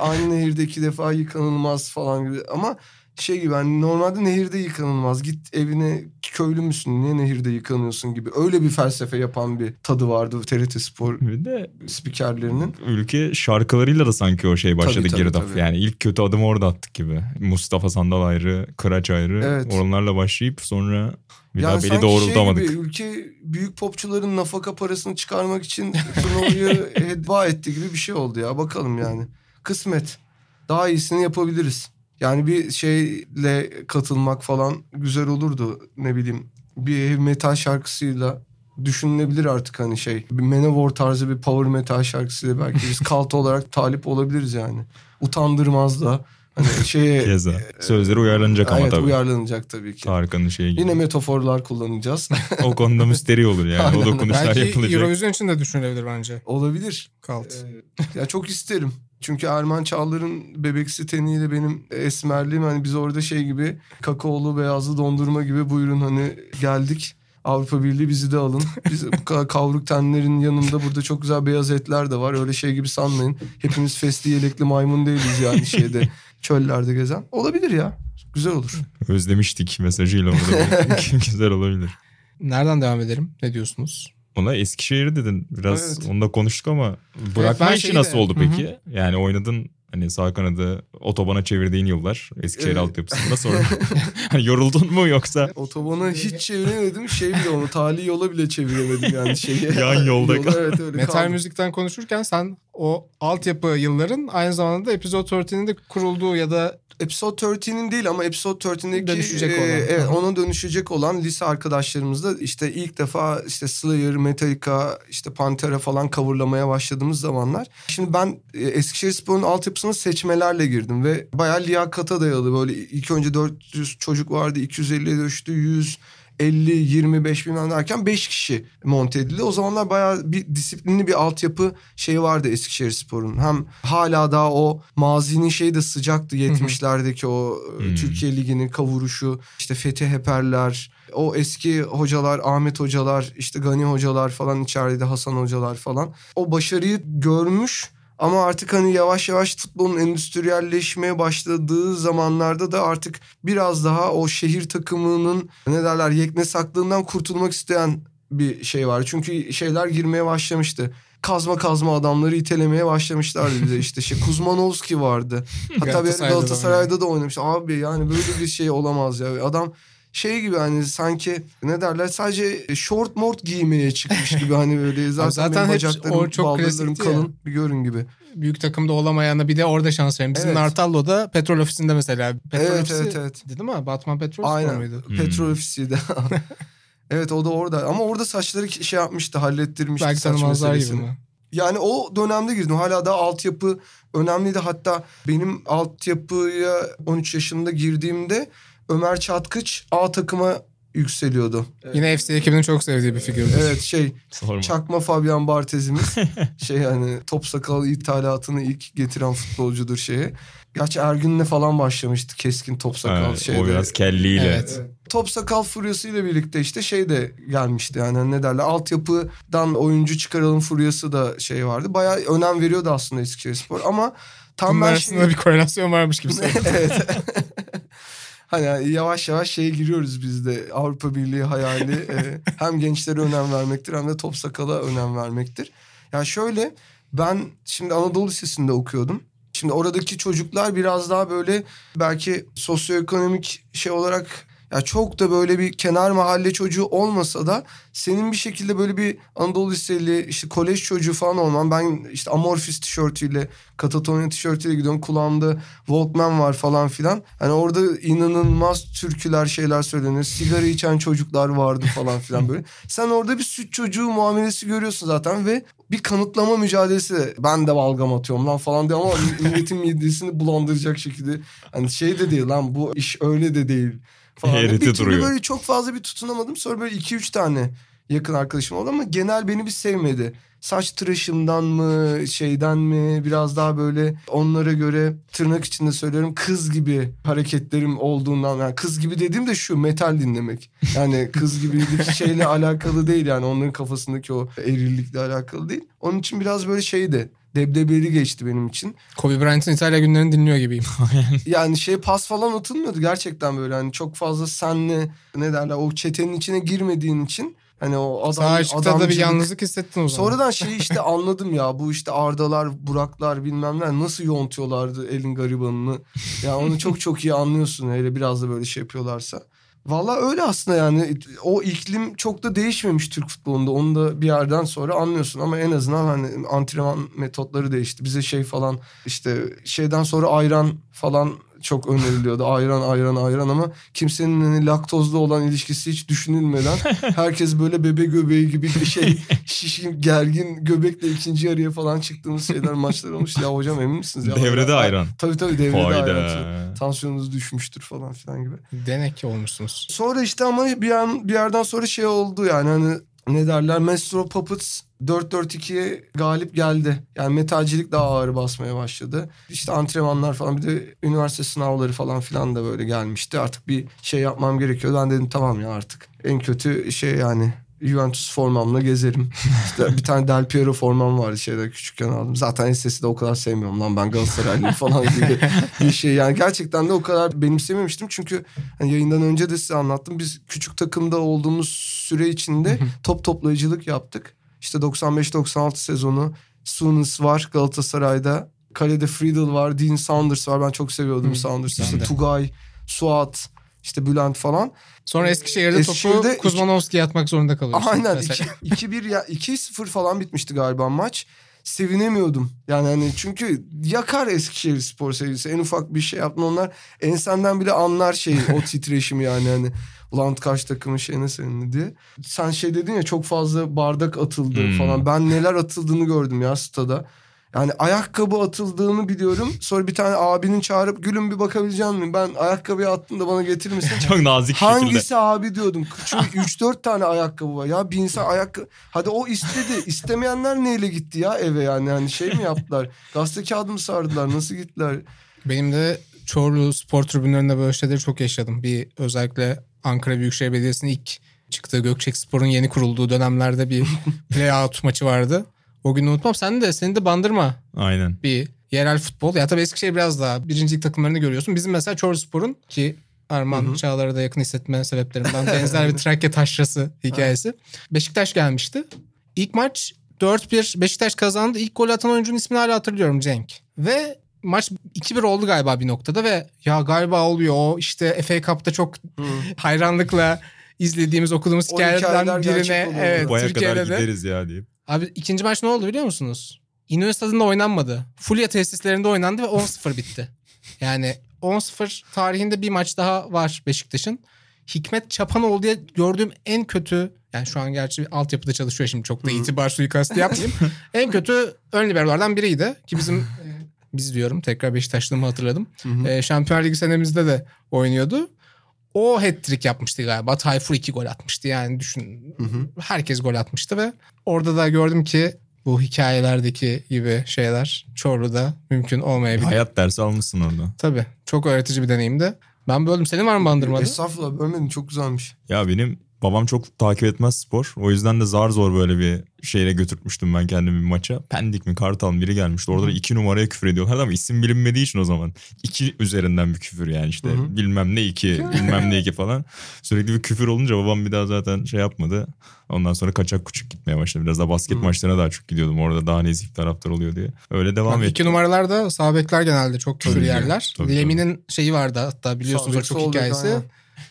aynı nehirde iki defa yıkanılmaz falan gibi. Ama şey gibi hani normalde nehirde yıkanılmaz. Git evine, köylü müsün? Niye nehirde yıkanıyorsun gibi. Öyle bir felsefe yapan bir tadı vardı TRT Spor de, spikerlerinin. Ülke şarkılarıyla da sanki o şey başladı girdap. Yani ilk kötü adımı orada attık gibi. Mustafa Sandal ayrı, Kıraç ayrı. Evet. Onlarla başlayıp sonra... Yani sanki şey gibi, ülke büyük popçuların nafaka parasını çıkarmak için turnuvayı heba etti gibi bir şey oldu ya. Bakalım yani. Kısmet. Daha iyisini yapabiliriz. Yani bir şeyle katılmak falan güzel olurdu, ne bileyim. Bir heavy metal şarkısıyla düşünülebilir artık hani şey. Bir Manowar tarzı bir power metal şarkısıyla belki biz cult olarak talip olabiliriz yani. Utandırmaz da. Hani Chiesa. Sözleri uyarlanacak ama tabii. Evet, uyarlanacak tabii ki. Tarkan'ın şeyi gibi. Yine metaforlar kullanacağız. O konuda müsteri olur yani. Aynen. O dokunuşlar belki yapılacak. Belki Eurovision için de düşünülebilir bence. Olabilir. Cult. Ya çok isterim. Çünkü Erman Çağlar'ın bebeksi teniyle benim esmerliğim, hani biz orada şey gibi kakaolu beyazlı dondurma gibi, buyurun hani geldik Avrupa Birliği, bizi de alın. Biz bu kadar kavruk tenlerin yanında burada çok güzel beyaz etler de var. Öyle şey gibi sanmayın. Hepimiz fesli yelekli maymun değiliz yani şeyde çöllerde gezen. Olabilir ya. Güzel olur. Özlemiştik mesajıyla orada. Güzel olabilir. Nereden devam edelim? Ne diyorsunuz? Ona Eskişehir dedin biraz, evet. Onu da konuştuk ama bırakma işi nasıl oldu peki? Hı-hı. Yani oynadın hani sağ kanadı, otobana çevirdiğin yıllar Eskişehir altyapısında sonra yoruldun mu yoksa? Otobana hiç çeviremedim, şey bile onu tali yola bile çeviremedim yani şeyi. Yan yolda. Evet, öyle metal kaldı. Müzikten konuşurken sen o altyapı yılların aynı zamanda Episode 13'nin de kurulduğu ya da Episode 13'nin değil ama Episode 13'deki dönüşecek olan. Evet, ona dönüşecek olan lise arkadaşlarımızla işte ilk defa işte Slayer, Metallica, işte Pantera falan coverlamaya başladığımız zamanlar. Şimdi ben Eskişehirspor'un altyapısına seçmelerle girdim ve bayağı liyakata dayalı, böyle ilk önce 400 çocuk vardı, 250'ye düştü, 100 50-25 bilmem derken 5 kişi monte edildi. O zamanlar bayağı bir disiplinli bir altyapı şeyi vardı Eskişehirspor'un. Hem hala daha o mazinin şeyi de sıcaktı. 70'lerdeki o Türkiye Ligi'nin kavuruşu, işte Fethi Heperler, o eski hocalar, Ahmet hocalar, işte Gani hocalar falan içeride, Hasan hocalar falan. O başarıyı görmüş ama artık hani yavaş yavaş futbolun endüstriyelleşmeye başladığı zamanlarda da artık biraz daha o şehir takımının ne derler yeknesaklığından kurtulmak isteyen bir şey var. Çünkü şeyler girmeye başlamıştı. Kazma adamları itelemeye başlamışlardı bize işte. Kuzmanovski vardı. Hatta bir Galatasaray'da da oynamıştı. Abi yani böyle bir şey olamaz ya. Adam şey gibi hani sanki ne derler sadece short mort giymeye çıkmış gibi hani böyle zaten bacaklarım, baldırlarım kalın ya. Bir görün gibi. Büyük takımda olamayana bir de orada şans verin. Bizim Nartallo'da petrol ofisinde mesela. Petrol ofisi, evet. Dedim ama Batman petrol ofisi miydi? Petrol ofisiydi. Evet, o da orada. Ama orada saçları şey yapmıştı, hallettirmişti. Belki tanımazlar gibi mi? Yani o dönemde girdim. Hala da altyapı önemliydi. Hatta benim altyapıya 13 yaşında girdiğimde Ömer Çatkıç A takıma yükseliyordu. Evet. Yine FC ekibinin çok sevdiği bir figürdü. Evet, şey sorma. Çakma Fabian Barthes'imiz şey, yani top sakal ithalatını ilk getiren futbolcudur şeye. Gerçi Ergün'le falan başlamıştı keskin top sakal evet, şeyde. O biraz kelliyle. Evet. Top sakal furyasıyla birlikte işte şey de gelmişti, yani ne derler, altyapıdan oyuncu çıkaralım furyası da şey vardı. Bayağı önem veriyordu aslında Eskişehirspor ama tam bunun arasında bir korelasyon varmış gibi sanırım. Evet. Hani yavaş yavaş şeye giriyoruz biz de, Avrupa Birliği hayali hem gençlere önem vermektir hem de top sakala önem vermektir. Yani şöyle, ben şimdi Anadolu Lisesi'nde okuyordum. Şimdi oradaki çocuklar biraz daha böyle belki sosyoekonomik şey olarak ya çok da böyle bir kenar mahalle çocuğu olmasa da senin bir şekilde böyle bir Anadolu Liseli işte kolej çocuğu falan olman. Ben işte Amorphis tişörtüyle, Katatonya tişörtüyle gidiyorum. Kulağımda Walkman var falan filan. Hani orada inanılmaz türküler, şeyler söylenir. Sigara içen çocuklar vardı falan filan böyle. Sen orada bir süt çocuğu muamelesi görüyorsun zaten ve bir kanıtlama mücadelesi. Ben de balgam atıyorum lan falan diye ama milletin midesini bulandıracak şekilde. Hani şey de değil lan, bu iş öyle de değil. Bir türlü böyle çok fazla bir tutunamadım. Sonra böyle 2-3 tane yakın arkadaşım oldu ama genel beni bir sevmedi. Saç tıraşımdan mı, şeyden mi, biraz daha böyle onlara göre tırnak içinde söylüyorum kız gibi hareketlerim olduğundan. Yani kız gibi dediğim de şu, metal dinlemek. Yani kız gibi bir şeyle alakalı değil, yani onların kafasındaki o erillikle alakalı değil. Onun için biraz böyle şeydi. Debdebeli geçti benim için. Kobe Bryant'ın İtalya günlerini dinliyor gibiyim. Yani şey, pas falan atılmıyordu gerçekten böyle. Hani çok fazla senle ne derler o çetenin içine girmediğin için. Hani o adam, sağ açıkta da bir yalnızlık hissettin o zaman. Sonradan şey işte anladım ya, bu işte Ardalar, Buraklar bilmem ne nasıl yontuyorlardı elin garibanını. Ya yani onu çok çok iyi anlıyorsun hele biraz da böyle şey yapıyorlarsa. Vallahi öyle aslında, yani o iklim çok da değişmemiş Türk futbolunda. Onu da bir yerden sonra anlıyorsun ama en azından hani antrenman metotları değişti. Bize şey falan işte şeyden sonra ayran falan çok öneriliyordu. Ayran ama kimsenin hani laktozla olan ilişkisi hiç düşünülmeden herkes böyle bebe göbeği gibi bir şey, şişkin gergin göbekle ikinci yarıya falan çıktığımız şeyler, maçlar olmuş. Ya hocam emin misiniz? Ya, devrede ya, ayran. Tabii devrede ayran. Tansiyonunuz düşmüştür falan filan gibi. Denek olmuşsunuz. Sonra işte ama bir yerden sonra şey oldu, yani hani ne derler, Maestro Puppets 4-4-2'ye galip geldi. Yani metalcilik daha ağır basmaya başladı. İşte antrenmanlar falan, bir de üniversite sınavları falan filan da böyle gelmişti. Artık bir şey yapmam gerekiyor. Ben dedim tamam ya, artık en kötü şey yani Juventus formamla gezerim. İşte bir tane Del Piero formam vardı şeyde, küçükken aldım. Zaten sesi de o kadar sevmiyorum lan ben Galatasaraylıyım falan gibi bir şey. Yani gerçekten de o kadar benimsememiştim. Çünkü hani yayından önce de size anlattım. Biz küçük takımda olduğumuz süre içinde top toplayıcılık yaptık. İşte 95-96 sezonu Sunes var Galatasaray'da. Kalede Friedel var, Dean Saunders var. Ben çok seviyordum Saunders'ı. İşte Tugay, Suat, işte Bülent falan. Sonra Eskişehir'de topu Kuzmanovski'ye atmak zorunda kalıyorsun. Aynen. 2-0 falan bitmişti galiba maç. Sevinemiyordum. Yani hani çünkü yakar Eskişehirspor sevgisi. En ufak bir şey yaptın, onlar ensenden bile anlar şeyi, o titreşimi yani hani. Ulan karşı takımın şeyine sevinir diye. Sen şey dedin ya, çok fazla bardak atıldı falan. Ben neler atıldığını gördüm ya stada. Yani ayakkabı atıldığını biliyorum. Sonra bir tane abinin çağırıp gülüm bir bakabileceğim miyim? Ben ayakkabıyı attım da bana getirir misin? Çok nazik hangisi şekilde. Hangisi abi diyordum. Çünkü 3-4 tane ayakkabı var. Ya bir insan ayakkabı... Hadi o istedi. İstemeyenler neyle gitti ya eve yani? Yani şey mi yaptılar? Gazete kağıdı mı sardılar? Nasıl gittiler? Benim de Çorlu spor tribünlerinde böyle şeyleri çok yaşadım. Bir özellikle Ankara Büyükşehir Belediyesi'nin ilk çıktığı Gökçekspor'un yeni kurulduğu dönemlerde bir play-out maçı vardı. O günü unutmam. Seni de bandırma. Aynen. Bir yerel futbol. Ya tabii Eskişehir biraz daha birincilik takımlarını görüyorsun. Bizim mesela Çorluspor'un ki Erman Çağlar'a da yakın hissetme sebeplerinden benzer bir Trakya taşrası hikayesi. Beşiktaş gelmişti. İlk maç 4-1 Beşiktaş kazandı. İlk gol atan oyuncunun ismini hala hatırlıyorum, Cenk. Ve maç 2-1 oldu galiba bir noktada ve ya galiba oluyor o işte FA Cup'ta çok hayranlıkla izlediğimiz, okuduğumuz hikayelerden birine. Evet, baya kadar gideriz ya diyeyim. Abi ikinci maç ne oldu biliyor musunuz? İnönü Stadı'nda oynanmadı. Fulya tesislerinde oynandı ve 10-0 bitti. Yani 10-0 tarihinde bir maç daha var Beşiktaş'ın. Hikmet Çapanoğlu diye gördüğüm en kötü, yani şu an gerçi altyapıda çalışıyor şimdi, çok da itibar suikastı yapmayayım. En kötü ön liberolardan biriydi ki bizim biz diyorum tekrar Beşiktaşlığımı hatırladım. Şampiyonlar Ligi senemizde de oynuyordu. O hat-trick yapmıştı galiba. Tayfur 2 gol atmıştı yani düşün. Herkes gol atmıştı ve orada da gördüm ki bu hikayelerdeki gibi şeyler Çorlu'da mümkün olmayabilir. Hayat dersi almışsın orada. Tabii. Çok öğretici bir deneyimdi. Ben böldüm. Senin var mı bandırmada? Estağfurullah, bölmedin. Çok güzelmiş. Ya benim babam çok takip etmez spor. O yüzden de zar zor böyle bir şeyle götürtmüştüm ben kendimi bir maça. Pendik mi Kartal mı biri gelmişti. Orada 2 numaraya küfür ediyorlar ama isim bilinmediği için o zaman. 2 üzerinden bir küfür yani işte. Bilmem ne 2, bilmem ne 2 falan. Sürekli bir küfür olunca babam bir daha zaten şey yapmadı. Ondan sonra kaçak kuçuk gitmeye başladı. Biraz da basket maçlarına daha çok gidiyordum. Orada daha nezih taraftar oluyor diye. Öyle devam etti. 2 numaralarda sağ bekler genelde çok küfür yerler. Lemi'nin şeyi vardı hatta biliyorsunuz sağ o çok hikayesi. Yani.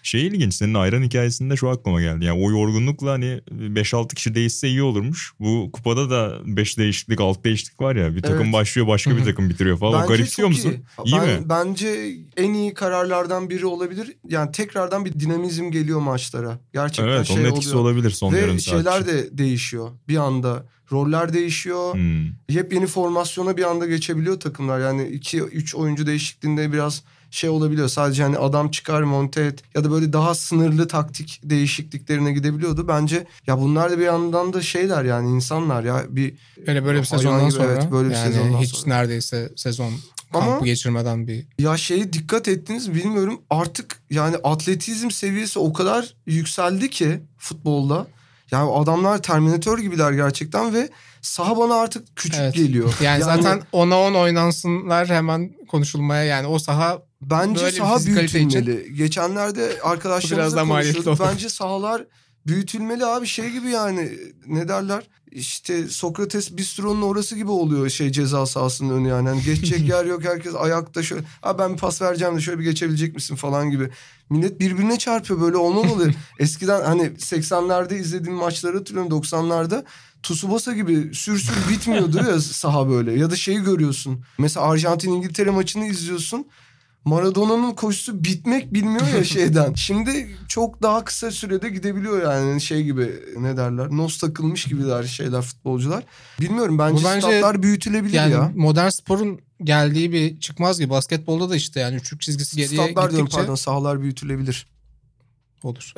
Şey ilginç, senin ayran hikayesinde şu aklıma geldi. Yani o yorgunlukla hani 5-6 kişi değişse iyi olurmuş. Bu kupada da 5 değişiklik, 6 değişiklik var ya. Bir takım başlıyor, başka bir takım bitiriyor falan. Bence o garipsiyor musun? İyi mi? Bence en iyi kararlardan biri olabilir. Yani tekrardan bir dinamizm geliyor maçlara. Gerçekten evet, şey oluyor. Evet, onun etkisi olabilir son yarım saat. Ve şeyler de değişiyor bir anda. Roller değişiyor. Yepyeni formasyona bir anda geçebiliyor takımlar. Yani 2-3 oyuncu değişikliğinde biraz... şey olabiliyor, sadece hani adam çıkar monte et ya da böyle daha sınırlı taktik değişikliklerine gidebiliyordu. Bence ya bunlar da bir yandan da şeyler yani insanlar ya bir... Öyle böyle bir sezondan sonra evet, böyle bir yani sezondan hiç sonra. Neredeyse sezon kampı ama geçirmeden bir... Ya şeyi dikkat ettiniz bilmiyorum artık yani atletizm seviyesi o kadar yükseldi ki futbolda. Yani adamlar Terminator gibiler gerçekten ve saha bana artık küçük geliyor. Yani zaten 10'a 10 oynansınlar hemen konuşulmaya yani o saha... Bence böyle saha büyütülmeli. Geçenlerde arkadaşlarımızla konuşuyorduk. Bence sahalar büyütülmeli abi şey gibi yani ne derler? İşte Sokrates Bistro'nun orası gibi oluyor şey ceza sahasının önü yani. Hani geçecek yer yok herkes ayakta şöyle. Abi ben bir pas vereceğim de şöyle bir geçebilecek misin falan gibi. Millet birbirine çarpıyor böyle olmamalı. Eskiden hani 80'lerde izlediğim maçları hatırlıyorum 90'larda. Tsubasa gibi sürsür bitmiyordu ya saha böyle. Ya da şeyi görüyorsun. Mesela Arjantin İngiltere maçını izliyorsun. Maradona'nın koşusu bitmek bilmiyor ya şeyden. Şimdi çok daha kısa sürede gidebiliyor yani şey gibi ne derler. Nos takılmış gibiler şeyler futbolcular. Bilmiyorum bence statlar büyütülebilir yani ya. Modern sporun geldiği bir çıkmaz gibi. Basketbolda da işte yani üçlük çizgisi geriye statlar gittikçe. Diyorum, pardon, sahalar büyütülebilir. Olur.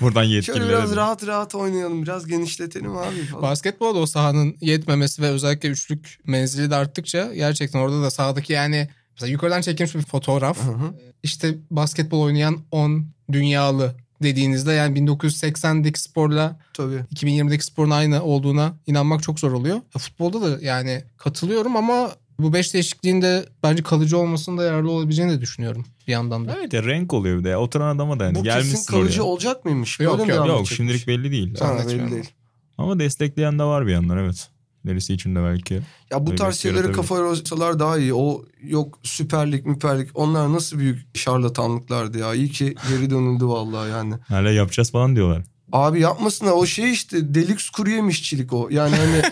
Buradan yetkililere. Şöyle biraz rahat oynayalım. Biraz genişletelim abi falan. Basketbolda o sahanın yetmemesi ve özellikle üçlük menzili de arttıkça gerçekten orada da sahadaki yani... Mesela yukarıdan çekilmiş bir fotoğraf. İşte basketbol oynayan 10 dünyalı dediğinizde yani 1980'deki sporla 2020'deki sporun aynı olduğuna inanmak çok zor oluyor. Futbolda da yani katılıyorum ama bu 5 değişikliğin de bence kalıcı olmasının da yararlı olabileceğini de düşünüyorum bir yandan da. Evet ya renk oluyor bir de. Oturan adama da yani. Bu kesin kalıcı olacak mıymış? Yok şimdilik belli değil. Belli değil. Ama destekleyen de var bir yandan evet. Neresi için de belki. Ya bu tarz şeylere kafa yorsalar daha iyi. O yok süperlik müperlik. Onlar nasıl büyük şarlatanlıklardı ya. İyi ki geri dönüldü vallahi yani. Hala yapacağız falan diyorlar. Abi yapmasınlar o şey işte deluxe kuru yemişçilik o. Yani hani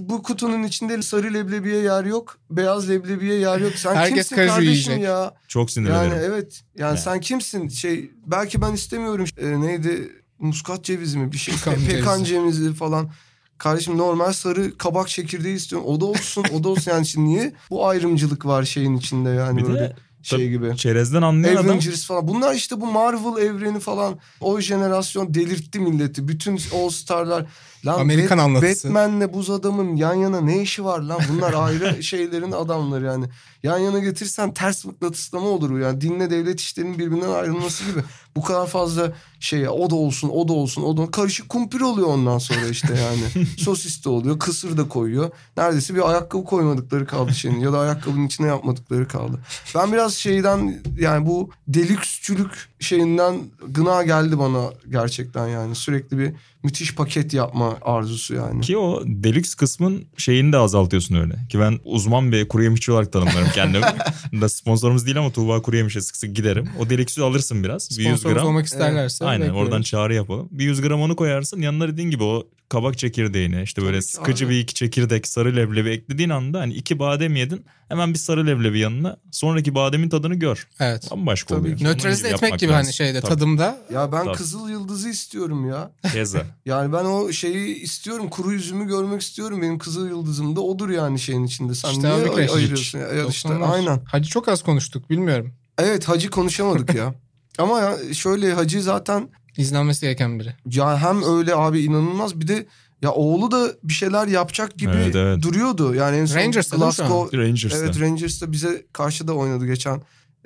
bu kutunun içinde sarı leblebiye yer yok. Beyaz leblebiye yer yok. Sen herkes kimsin kardeşim yiyecek ya? Çok sinirlenirim. Yani evet. Yani sen kimsin? Şey belki ben istemiyorum. Neydi? Muskat cevizi mi? Bir şey. Pekan cevizi falan. Kardeşim normal sarı kabak çekirdeği istiyorum. O da olsun yani şimdi niye? Bu ayrımcılık var şeyin içinde yani bir böyle şey gibi. Çerezden anlayan adam. Avengers falan. Bunlar işte bu Marvel evreni falan. O jenerasyon delirtti milleti. Bütün All Star'lar. Lan Amerikan anlatısı. Batman'le buz adamın yan yana ne işi var lan? Bunlar ayrı şeylerin adamları yani. Yan yana getirsen ters mıknatıslama olur bu yani. Dinle devlet işlerinin birbirinden ayrılması gibi. Bu kadar fazla şeye o da olsun. Karışık kumpir oluyor ondan sonra işte yani. Sosis de oluyor, kısır da koyuyor. Neredeyse bir ayakkabı koymadıkları kaldı şeyin. Ya da ayakkabının içine yapmadıkları kaldı. Ben biraz şeyden yani bu delüksçülük şeyinden gına geldi bana gerçekten yani. Sürekli bir müthiş paket yapma arzusu yani. Ki o deluxe kısmın şeyini de azaltıyorsun öyle. Ki ben uzman bir kuru yemişçi olarak tanımlarım kendimi. Da sponsorumuz değil ama Tuğba kuru yemişe sık sık giderim. O deluxe'ü alırsın biraz. 100 gram. Sponsorumuz olmak isterlerse. Aynen, oradan çağrı yapalım. Bir 100 gram onu koyarsın. Yanına dediğin gibi o kabak çekirdeğini işte böyle sıkıcı abi, bir iki çekirdek sarı leblebi eklediğin anda hani iki badem yedin hemen bir sarı leblebi yanına sonraki bademin tadını gör. Evet. Bambaşka oluyor. Nötralize etmek gibi lazım. Hani şeyde tabii, tadımda. Ya ben tabii, kızıl yıldızı istiyorum ya. Chiesa. Yani ben o şeyi istiyorum, kuru üzümü görmek istiyorum. Benim kızıl yıldızım da odur yani şeyin içinde. Sen işte niye ayırıyorsun? Ya işte, aynen. Hacı çok az konuştuk bilmiyorum. Evet, Hacı konuşamadık ya. Ama ya şöyle, Hacı zaten izlenmesi gereken biri. Ya hem öyle abi, inanılmaz. Bir de ya oğlu da bir şeyler yapacak gibi evet, duruyordu. Yani en son Rangers'ta Glasgow, Rangers'ta. Evet, Rangers'ta bize karşı da oynadı geçen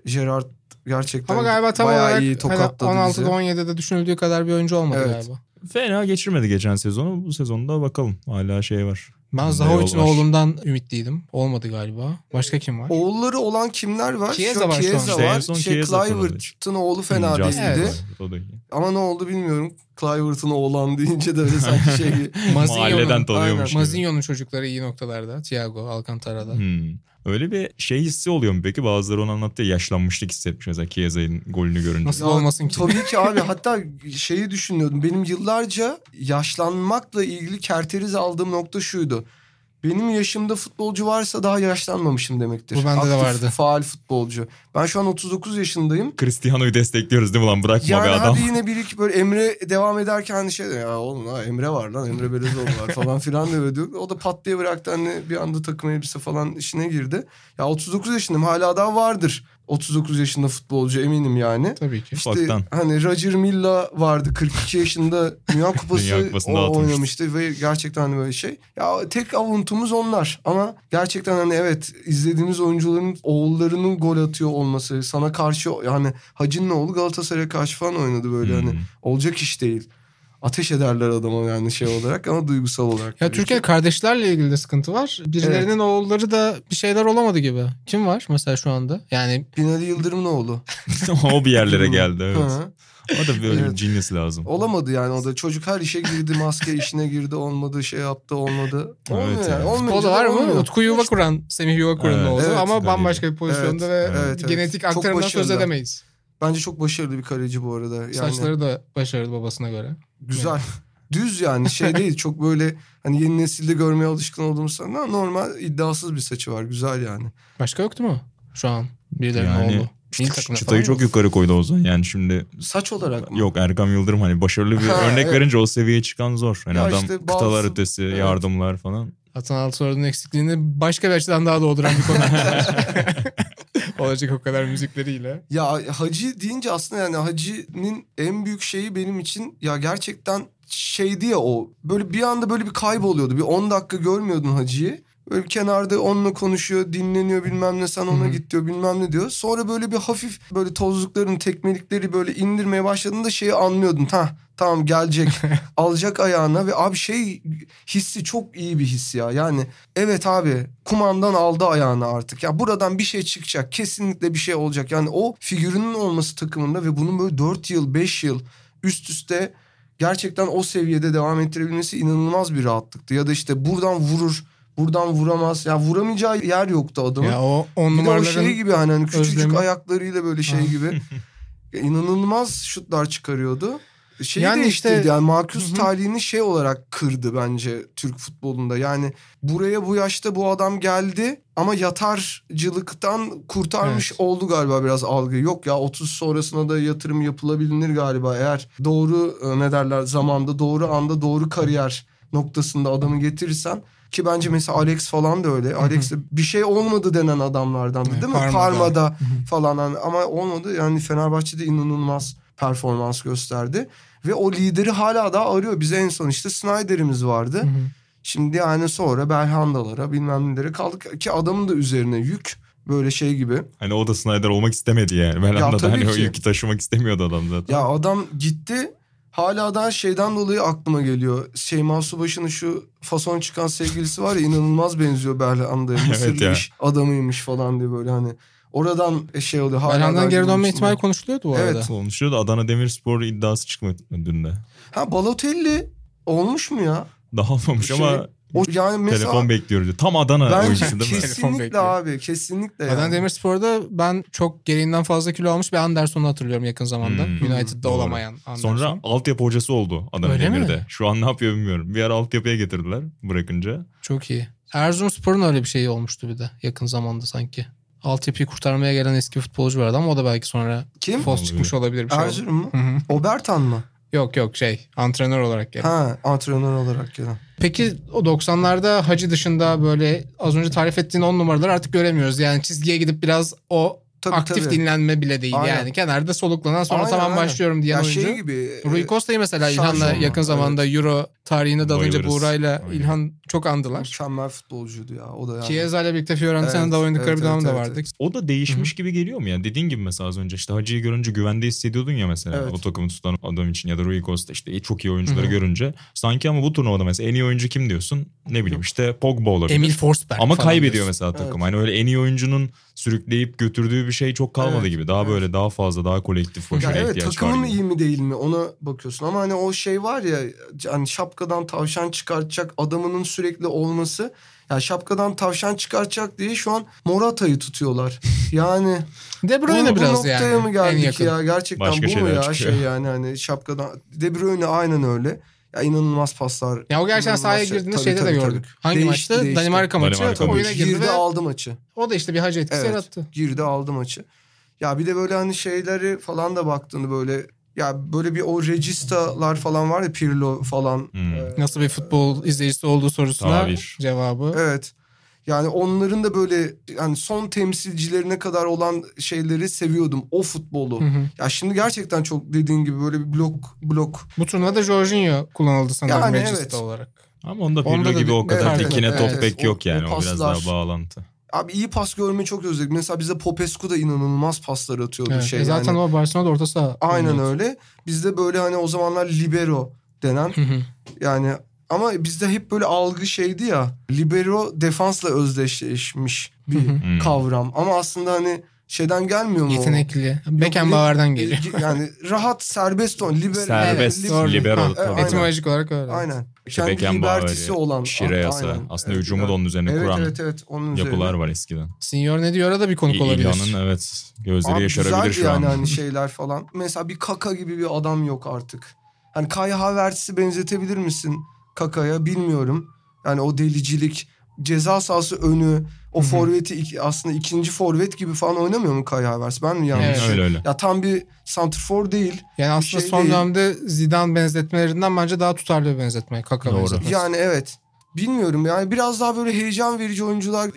Gerrard, gerçekten. Ama galiba tam olarak iyi tokatladı hani 16'da bizi. 17'de düşünüldüğü kadar bir oyuncu olmadı evet, galiba. Fena geçirmedi geçen sezonu. Bu sezonda bakalım. Hala şey var. Ben Zahovic'in oğlundan ümitliydim. Olmadı galiba. Başka kim var? Oğulları olan kimler var? Chiesa var. Chiesa var. Clivert'ın oğlu fena değildi. Evet. Ama ne oldu bilmiyorum. Clivert'ın oğlan deyince de öyle sanki şey. Mahalleden tanıyormuş gibi. Mazinho'nun çocukları iyi noktalarda. Thiago, Alcantara'da. Öyle bir şey hissi oluyor mu peki? Bazıları onu anlattı ya, yaşlanmışlık hissetmiş mesela Chiesa'nın golünü görünce. Nasıl olmasın ki? Tabii ki abi. Hatta şeyi düşünüyordum. Benim yıllarca yaşlanmakla ilgili kerteriz aldığım nokta şuydu. Benim yaşımda futbolcu varsa daha yaşlanmamışım demektir. Bu bende aktif, de vardı. Faal futbolcu. Ben şu an 39 yaşındayım. Cristiano'yu destekliyoruz değil mi lan? Bırakma yani be adam. Yani hadi yine bir iki böyle Emre devam ederken şey diyor. Ya oğlum ha, Emre var lan. Emre Belezoğlu var falan filan diyor. O da pat diye bıraktı. Hani bir anda takım elbise falan işine girdi. Ya 39 yaşındayım. Hala daha vardır. 39 yaşında futbolcu eminim yani. Tabii ki. İşte Faktan, hani Roger Milla vardı 42 yaşında Dünya Kupası oynamıştı ve gerçekten hani böyle şey. Ya tek avuntumuz onlar ama gerçekten hani evet, izlediğimiz oyuncuların oğullarının gol atıyor olması, sana karşı yani Hacı'nın oğlu Galatasaray'a karşı falan oynadı böyle hani olacak iş değil. Ateş ederler adama yani şey olarak ama duygusal olarak. Ya Türkiye'de kardeşlerle ilgili de sıkıntı var. Birilerinin evet, oğulları da bir şeyler olamadı gibi. Kim var mesela şu anda? Yani Binali Yıldırım'ın oğlu. O bir yerlere geldi evet. Ha. O da böyle evet, genius lazım. Olamadı yani o da. Çocuk her işe girdi, maske işine girdi, olmadı, şey yaptı, olmadı. Olmuyor evet, yani. Olmuyor. O da var mı? Utku Yuvakuran, Semih Yuvakuran'ın oğlu evet, ama kaleci, bambaşka bir pozisyonda evet, ve evet, genetik evet, aktarımdan söz edemeyiz. Bence çok başarılı bir kaleci bu arada. Yani saçları da başarılı babasına göre. Güzel. Evet. Düz yani şey değil. Çok böyle hani yeni nesilde görmeye alışkın olduğumuz sanırım. Normal iddiasız bir saçı var. Güzel yani. Başka yoktu mu şu an? Birilerinin yani, oğlu. Çıtayı çok yukarı koydu Ozan. Yani şimdi saç olarak mı? Yok, Erkan Yıldırım hani başarılı bir örnek evet, verince o seviyeye çıkan zor. Yani adam işte bazı, kıtalar ötesi evet, yardımlar falan. Atan Altıordu'nun eksikliğini başka bir açıdan daha dolduran bir konu. Olacak o kadar müzikleriyle. Ya Hacı deyince aslında yani Hacı'nın en büyük şeyi benim için ya gerçekten şeydi ya o. Böyle bir anda böyle bir kayboluyordu. Bir 10 dakika görmüyordun Hacı'yı. Böyle bir kenarda onunla konuşuyor, dinleniyor bilmem ne, sen ona git diyor bilmem ne diyor. Sonra böyle bir hafif böyle tozlukların, tekmelikleri böyle indirmeye başladığında şeyi anlıyordun. Tamam gelecek, alacak ayağına ve abi şey hissi çok iyi bir his ya. Yani evet abi, kumandan aldı ayağına artık. Ya buradan bir şey çıkacak, kesinlikle bir şey olacak. Yani o figürünün olması takımında ve bunun böyle 4 yıl, 5 yıl üst üste gerçekten o seviyede devam ettirebilmesi inanılmaz bir rahatlıktı. Ya da işte buradan vurur, buradan vuramaz. Ya vuramayacağı yer yoktu adamın. Ya o on numaraların bir de o şey gibi hani küçücük özlemi, ayaklarıyla böyle şey gibi. İnanılmaz şutlar çıkarıyordu. Şeyi yani değiştirdi işte, yani Marcus Talih'ini şey olarak kırdı bence Türk futbolunda. Yani buraya bu yaşta bu adam geldi ama yatarcılıktan kurtarmış evet, oldu galiba biraz algı. Yok ya 30 sonrasına da yatırım yapılabilir galiba. Eğer doğru ne derler zamanda, doğru anda, doğru kariyer noktasında adamı getirirsen. Ki bence mesela Alex falan da öyle. Alex de bir şey olmadı denen adamlardan değil mi? Parma'da falan yani, ama olmadı. Yani Fenerbahçe'de inanılmaz performans gösterdi. Ve o lideri hala daha arıyor. Bize en son işte Snyder'imiz vardı. Şimdi yani sonra Belhanda'lara bilmem nelere kaldık. Ki adamın da üzerine yük böyle şey gibi. Hani o da Snyder olmak istemedi yani. Belhanda'da hani o yükü taşımak istemiyordu adam zaten. Ya adam gitti. Hala daha şeyden dolayı aklıma geliyor. Şeyma Subaşı'nın şu fason çıkan sevgilisi var ya, inanılmaz benziyor Belhanda'ya. Mısırlı evet iş adamıymış falan diye böyle hani. Oradan şey oluyor. Belhanda'dan geri dönme ihtimali konuşuluyordu bu arada. Evet konuşuluyordu. Adana Demirspor iddiası çıkmadı dün de. Ha Balotelli olmuş mu ya? Daha olmamış şey, ama O yani mesela telefon bekliyoruz. Tam Adana oyuncusu değil mi? Kesinlikle abi, kesinlikle. Yani. Adana Demirspor'da ben çok gereğinden fazla kilo almış bir Anderson'u hatırlıyorum yakın zamanda. United'da doğru. Olamayan Anderson. Sonra altyapı hocası oldu Adana öyle Demir'de. Mi? Şu an ne yapıyor bilmiyorum. Bir ara altyapıya getirdiler bırakınca. Çok iyi. Erzurumspor'un öyle bir şeyi olmuştu bir de yakın zamanda sanki. Altyapıyı kurtarmaya gelen eski futbolcu vardı ama o da belki sonra fos çıkmış olabilir. Bir şey Erzurum mu? Hı-hı. Obertan mı? Yok antrenör olarak gelen. Ha, antrenör olarak gelen. Peki o 90'larda Hacı dışında böyle az önce tarif ettiğin 10 numaraları artık göremiyoruz. Yani çizgiye gidip biraz o aktif dinlenme bile değil. Aynen. Yani kenarda soluklanan sonra başlıyorum diyen oyuncu. Şey gibi, Rui Costa'yı mesela İlhan'la yakın zamanda Euro tarihine dalınca Buğra'yla İlhan çok andılar. Mükemmel futbolcuydu ya o da yani. Chiesa'yla birlikte Fiorentina'da oynadıkları bir dönem de vardı. O da değişmiş gibi geliyor mu yani? Dediğin gibi mesela az önce işte Hacı'yı görünce güvende hissediyordun ya mesela. Evet. O takımı tutan adam için ya da Rui Costa işte çok iyi oyuncuları görünce. Sanki ama bu turnuvada mesela en iyi oyuncu kim diyorsun? Ne bileyim işte Pogba olabilir. Emil Forsberg ama kaybediyor diyorsun. Mesela takım. Hani öyle en iyi oyuncunun sürükleyip götürdüğü bir şey çok kalmadı gibi. Daha böyle daha fazla daha kolektif koşuya ihtiyaç var. Takımın iyi mi değil mi ona bakıyorsun ama hani o şey var ya hani şapkadan tavşan çıkartacak adamının sürekli olması. Ya yani şapkadan tavşan çıkartacak diye şu an Morata'yı tutuyorlar. Yani De Bruyne biraz bu noktaya mı geldik ya? Gerçekten başka bu mu ya çıkıyor. Şey yani hani şapkadan De Bruyne aynen öyle. Ya inanılmaz paslar. Ya o gerçekten sahaya girdiğinde şeyde de gördük. Tabii. Hangi maçta? Danimarka maçı. Oyuna girdi aldı maçı. O da işte bir hacı etkisi yarattı. Girdi aldı maçı. Ya bir de böyle hani şeyleri falan da baktığında böyle ya böyle bir o registalar falan var ya Pirlo falan. Nasıl bir futbol izleyicisi olduğu sorusuna cevabı. Evet. Yani onların da böyle yani son temsilcilerine kadar olan şeyleri seviyordum. O futbolu. Ya şimdi gerçekten çok dediğin gibi böyle bir blok. Bu turnuvada Jorginho kullanıldı sanırım yani mecliste olarak. Ama onda Pirlo gibi o kadar tekine top pek yok yani. O biraz daha bağlantı. Abi iyi pas görmeyi çok özledik. Mesela bize Popescu da inanılmaz paslar atıyordu. Evet, şey zaten yani. O Barcelona'da orta saha. Aynen öyle. Bizde böyle hani o zamanlar libero denen yani... Ama bizde hep böyle algı şeydi ya libero defansla özdeşleşmiş bir kavram. Ama aslında hani şeyden gelmiyor mu? Yetenekli. Beckenbauer'dan geliyor. Yani rahat serbest libero. Serbest libero. Etimolojik olarak öyle. Aynen. İşte Beckenbauer'i, olan. Şireyasa. Aslında hücumu da onun üzerine kuran onun üzerine. Yapılar var eskiden. Senior ne diyor'a da bir konuk olabilir. İlhan'ın gözleri yaşarabilir şu an. Güzel yani şeyler falan. Mesela bir Kaka gibi bir adam yok artık. Hani Kai Havertz'i benzetebilir misin? Kaka'ya bilmiyorum. Yani o delicilik, ceza sahası önü, o forveti aslında ikinci forvet gibi falan oynamıyor mu Kai Havertz? Ben mi yanlış? Evet. Öyle. Ya tam bir santrfor değil. Yani aslında şey son dönemde Zidane benzetmelerinden bence daha tutarlı bir benzetme. Kaka benzetmesi. Yani evet. Bilmiyorum yani biraz daha böyle heyecan verici oyuncular.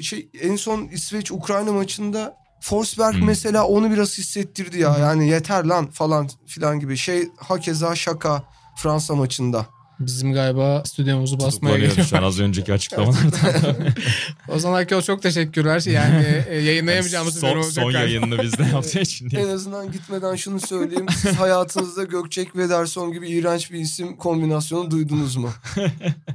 En son İsveç-Ukrayna maçında Forsberg mesela onu biraz hissettirdi ya. Yani yeter lan falan filan gibi. Hakeza Şaka Fransa maçında. Bizim galiba stüdyomuzu basmaya geliyoruz. Az önceki açıklamalardan. Ozan Akyol çok teşekkürler. Yani yayınlayamayacağımız bir olacak. Son yayınını bizde yaptığı için. En azından gitmeden şunu söyleyeyim. Siz hayatınızda Gökçek ve Derson gibi iğrenç bir isim kombinasyonu duydunuz mu?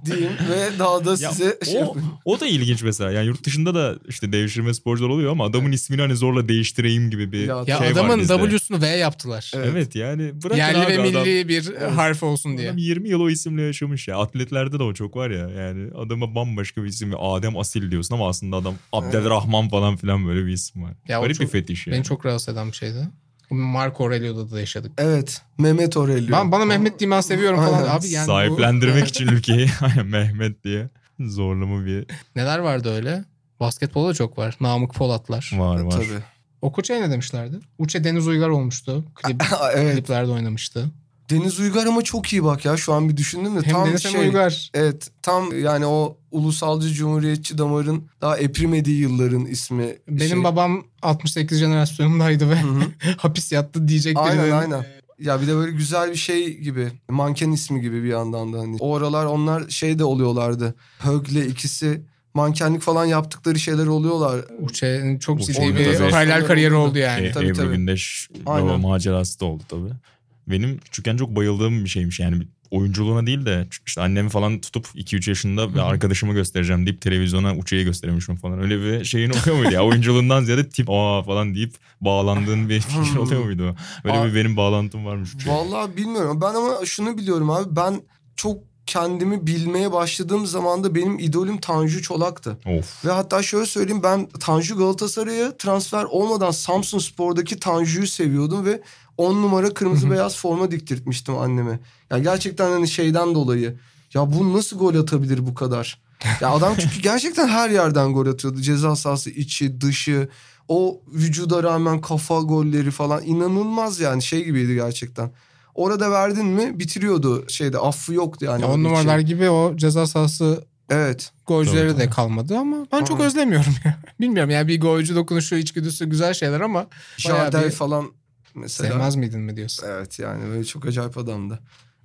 Diyeyim ve daha da size ya, o da ilginç mesela. Yani yurt dışında da işte devşirme sporcular oluyor ama adamın ismini hani zorla değiştireyim gibi bir ya şey var bizde. Ya adamın W'sunu V yaptılar. Evet yani bırakın yerli abi. Yerli ve milli adam, bir harf olsun diye. Adam 20 yıl o isim yaşamış ya. Atletlerde de o çok var ya. Yani adama bambaşka bir isim. Adem Asil diyorsun ama aslında adam Abdelrahman falan filan böyle bir isim var. Ya garip bir fetiş ya. Beni çok rahatsız eden bir şeydi. Marco Aurelio'da da yaşadık. Evet. Mehmet Aurelio. Bana Mehmet diye ben seviyorum falan. Abi yani sahiplendirmek için ülkeyi. Mehmet diye. Zorlama bir. Neler vardı öyle? Basketbolda da çok var. Namık Polatlar. Var. Tabii. O Koçay ne demişlerdi? Uçe Deniz Uygar olmuştu. Kliplerde oynamıştı. Deniz Uygar ama çok iyi bak ya şu an bir düşündüm de. Hem tam Deniz hem Uygar. Evet tam yani o ulusalcı cumhuriyetçi damarın daha eprimediği yılların ismi. Benim babam 68 jenerasyonundaydı ve hapis yattı diyecek. Aynen. Ya bir de böyle güzel bir şey gibi manken ismi gibi bir yandan da hani. O aralar onlar de oluyorlardı. Hög'le ikisi mankenlik falan yaptıkları şeyler oluyorlar. Uçe'nin çok ciddi bir paralel kariyeri oldu yani. Ebru Gündeş macerası da oldu tabii. Benim küçükken çok bayıldığım bir şeymiş yani oyunculuğuna değil de işte annemi falan tutup 2-3 yaşında ve arkadaşımı göstereceğim deyip televizyona uçayı göstermişim falan. Öyle bir şeyin oluyor muydu ya? Oyunculuğundan ziyade tip falan deyip bağlandığın bir fikir oluyor muydu? Böyle bir benim bağlantım varmış. Vallahi bilmiyorum ben ama şunu biliyorum abi ben çok kendimi bilmeye başladığım zaman da benim idolüm Tanju Çolak'tı. Of. Ve hatta şöyle söyleyeyim, ben Tanju Galatasaray'a transfer olmadan Samsunspor'daki Tanju'yu seviyordum ve 10 numara kırmızı beyaz forma diktirtmiştim anneme. Yani gerçekten hani şeyden dolayı, ya bu nasıl gol atabilir bu kadar? Ya adam çünkü gerçekten her yerden gol atıyordu. Ceza sahası içi, dışı, o vücuda rağmen kafa golleri falan inanılmaz yani, şey gibiydi gerçekten. Orada verdin mi bitiriyordu, şeyde affı yoktu yani. Ya on numaralar için. Gibi o ceza sahası evet. golcüleri doğru, de kalmadı ama ben çok özlemiyorum ya. Bilmiyorum yani, bir golcü dokunuşu, içgüdüsü güzel şeyler ama. Jardel falan mesela. Sevmez miydin mi diyorsun? Evet yani böyle çok acayip adamdı.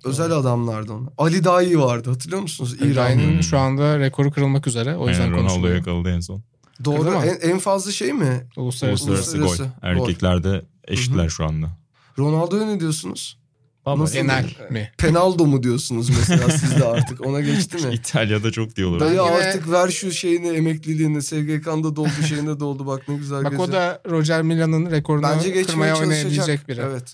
Özel adamlardı onlar. Ali Dahi vardı, hatırlıyor musunuz? İran'ın şu anda rekoru kırılmak üzere. O yüzden Ronaldo yakaladı en son. Doğru, en fazla şey mi? Uluslararası gol. Erkeklerde eşitler şu anda. Ronaldo'ya ne diyorsunuz? Penal mi? Penaldo mu diyorsunuz mesela siz de artık? Ona geçti mi? İtalya'da çok diyorlar. Dayı artık ver şu şeyini, emekliliğini. SGK'nda doldu, şeyinde doldu. Bak ne güzel gece. Bak o da Roger Milan'ın rekorunu kırmaya oynayabilecek biri. Evet.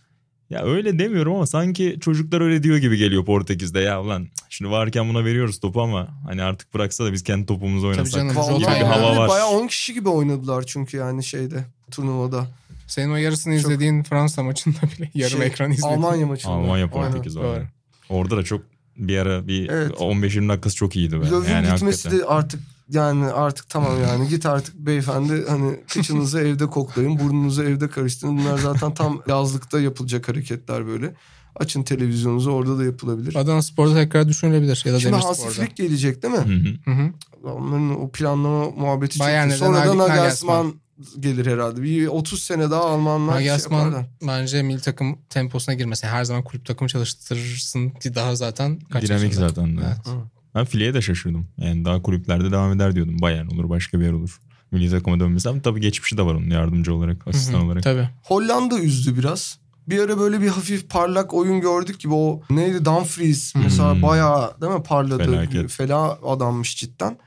Ya öyle demiyorum ama sanki çocuklar öyle diyor gibi geliyor Portekiz'de. Ya ulan şimdi varken buna veriyoruz topu ama hani artık bıraksa da biz kendi topumuzu oynasak. Tabii canım. Vallahi gibi bir hava var. Bayağı 10 kişi gibi oynadılar çünkü yani şeyde, turnuvada. Senin o yarısını çok... izlediğin Fransa maçında bile yarım ekran izledin. Almanya maçında. Almanya Portekiz var. Orada da çok bir ara bir 15-20 dakikası çok iyiydi. Löw'ün yani gitmesi hakikaten. De artık yani artık tamam yani git artık beyefendi, hani kıçınızı evde koklayın, burnunuzu evde karıştırın. Bunlar zaten tam yazlıkta yapılacak hareketler böyle. Açın televizyonunuzu, orada da yapılabilir. Adanaspor'da tekrar düşünülebilir ya da Demirspor'da. Şimdi hasiflik gelecek değil mi? Hı-hı. Onların o planlama muhabbeti çıktı. Sonra da Nagelsmann gelir herhalde. Bir 30 sene daha Almanlar Nagelsmann şey bence milli takım temposuna girmesin. Her zaman kulüp takımı çalıştırsın ki daha zaten kaç dinamik yaşında. Zaten. Evet. Ben fileye de şaşırdım. Yani daha kulüplerde devam eder diyordum. Bayern olur, başka bir yer olur. Milli takıma dönmesi. Ama tabii geçmişi de var onun, yardımcı olarak, asistan olarak. Tabii. Hollanda üzdü biraz. Bir ara böyle bir hafif parlak oyun gördük gibi, o neydi, Dumfries mesela bayağı değil mi parladı. Felaket. Fela adammış cidden.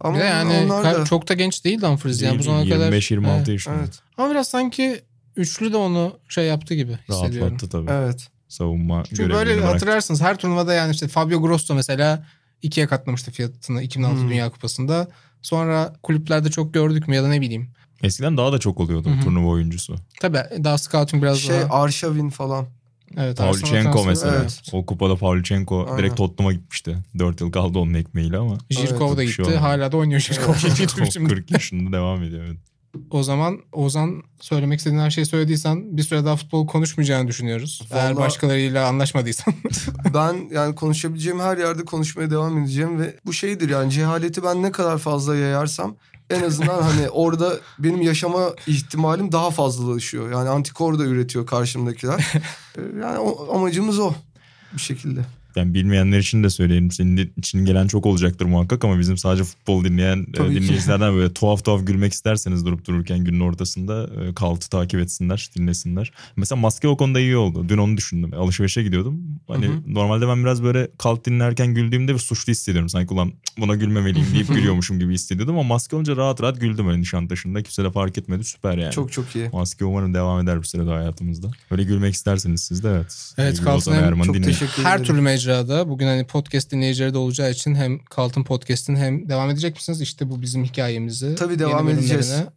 Ama yani da... çok da genç değil Dumfries yani bu zamana 25, kadar. 25-26 yaşında. Evet. Ama biraz sanki üçlü de onu şey yaptı gibi hissediyorum. Rahatlattı tabii. Evet. Savunma görevini bıraktı. Çünkü böyle hatırlarsınız her turnuvada yani işte Fabio Grosso mesela ikiye katlamıştı fiyatını 2006 Dünya Kupası'nda. Sonra kulüplerde çok gördük mü ya da ne bileyim. Eskiden daha da çok oluyordu turnuva oyuncusu. Tabii daha scouting biraz şey, daha. Şey Arshavin falan. Evet, Pavlyuchenko mesela. Evet. O kupada Pavlyuchenko direkt Tottenham'a gitmişti. 4 yıl kaldı onun ekmeğiyle ama. Jirkov da gitti. Şey hala da oynuyor Jirkov. 40 yaşında devam ediyor. Evet. O zaman Ozan, söylemek istediğin her şeyi söylediysen bir süre daha futbol konuşmayacağını düşünüyoruz. Vallahi, eğer başkalarıyla anlaşmadıysan. Ben yani konuşabileceğim her yerde konuşmaya devam edeceğim ve bu şeydir yani, cehaleti ben ne kadar fazla yayarsam en azından hani orada benim yaşama ihtimalim daha fazlalaşıyor. Yani antikor da üretiyor karşımdakiler. Yani amacımız o bir şekilde. Yani bilmeyenler için de söyleyelim. Senin için gelen çok olacaktır muhakkak ama bizim sadece futbol dinleyen dinleyicilerden böyle tuhaf gülmek isterseniz durup dururken günün ortasında Kalt'ı takip etsinler, dinlesinler. Mesela maske o konuda iyi oldu. Dün onu düşündüm. Alışverişe gidiyordum. Hani normalde ben biraz böyle Kalt dinlerken güldüğümde bir suçlu hissediyorum. Sanki ulan buna gülmemeliyim deyip gülüyormuşum gibi hissediyordum ama maske olunca rahat güldüm. Hani Nişantaşı'nda kimse de fark etmedi. Süper yani. Çok iyi. Maske umarım devam eder bu sene de hayatımızda. Öyle gülmek isterseniz siz de Evet Kalt'ın çok dinleyin. Teşekkür ederim. Her türlü da bugün hani podcast dinleyicileri de olacağı için hem Kalt'ın podcast'ini hem devam edecek misiniz? İşte bu bizim hikayemizi. Tabii devam edeceğiz. Zaten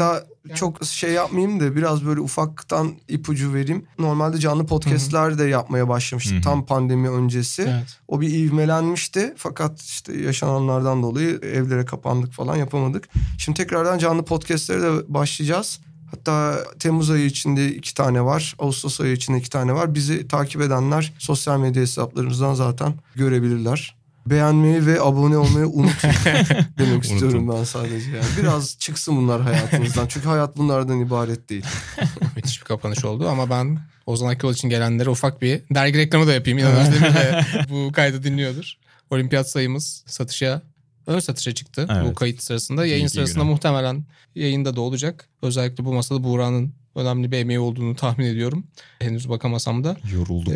hatta yani... çok şey yapmayayım da biraz böyle ufaktan ipucu vereyim. Normalde canlı podcast'ler de yapmaya başlamıştık tam pandemi öncesi. Evet. O bir ivmelenmişti fakat işte yaşananlardan dolayı evlere kapandık falan, yapamadık. Şimdi tekrardan canlı podcast'lere de başlayacağız. Hatta Temmuz ayı içinde 2 tane var. Ağustos ayı içinde 2 tane var. Bizi takip edenler sosyal medya hesaplarımızdan zaten görebilirler. Beğenmeyi ve abone olmayı unutun demek istiyorum ben sadece. Yani biraz çıksın bunlar hayatınızdan. Çünkü hayat bunlardan ibaret değil. Müthiş bir kapanış oldu ama ben Ozan Akyol için gelenlere ufak bir dergi reklamı da yapayım. İlhan de bu kaydı dinliyordur. Olimpiyat sayımız satışa, ön satışa çıktı bu kayıt sırasında. Yayın sırasında muhtemelen yayında da olacak. Özellikle bu masada Buğra'nın önemli bir emeği olduğunu tahmin ediyorum. Henüz bakamasam da. Yorulduk.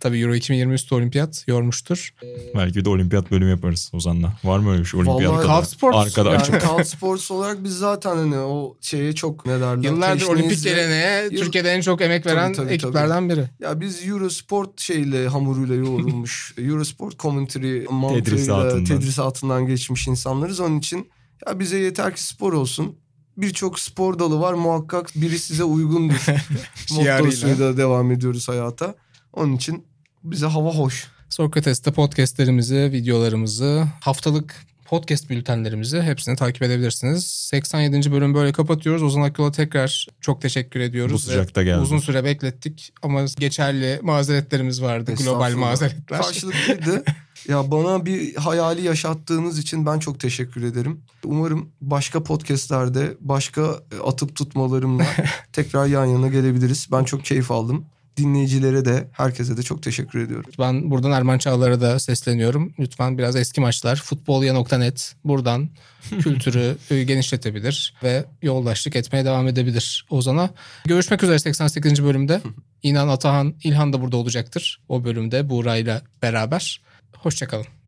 Tabii Euro 2023 olimpiyat yormuştur. Belki de olimpiyat bölümü yaparız Ozan'la. Var mı öyle bir şey? Olimpiyat arkada yani açık. Kalk Sports olarak biz zaten hani o şeye çok ne derler. Yıllardır olimpik geleneğe Türkiye'de en çok emek veren ekiplerden biri. Ya biz Eurosport şeyle hamuruyla yoğrulmuş. Eurosport commentary mantığıyla tedrisatından geçmiş insanlarız. Onun için ya bize yeter ki spor olsun. Birçok spor dalı var. Muhakkak biri size uygundur. Mottosuyla devam ediyoruz hayata. Onun için bize hava hoş. Sokrates'te podcastlerimizi, videolarımızı, haftalık podcast bültenlerimizi hepsini takip edebilirsiniz. 87. bölümü böyle kapatıyoruz. Ozan Akyol'a tekrar çok teşekkür ediyoruz. Bu sıcakta geldi. Uzun süre beklettik ama geçerli mazeretlerimiz vardı. Global mazeretler. Karşılıklıydı. Ya bana bir hayali yaşattığınız için ben çok teşekkür ederim. Umarım başka podcastlerde, başka atıp tutmalarımla tekrar yan yana gelebiliriz. Ben çok keyif aldım. Dinleyicilere de, herkese de çok teşekkür ediyorum. Ben buradan Erman Çağlar'a da sesleniyorum. Lütfen biraz eski maçlar, futbolya.net buradan kültürü genişletebilir ve yoldaşlık etmeye devam edebilir Ozan'a. Görüşmek üzere 88. bölümde. İnan, Atahan, İlhan da burada olacaktır. O bölümde Buğra'yla beraber. Hoşçakalın.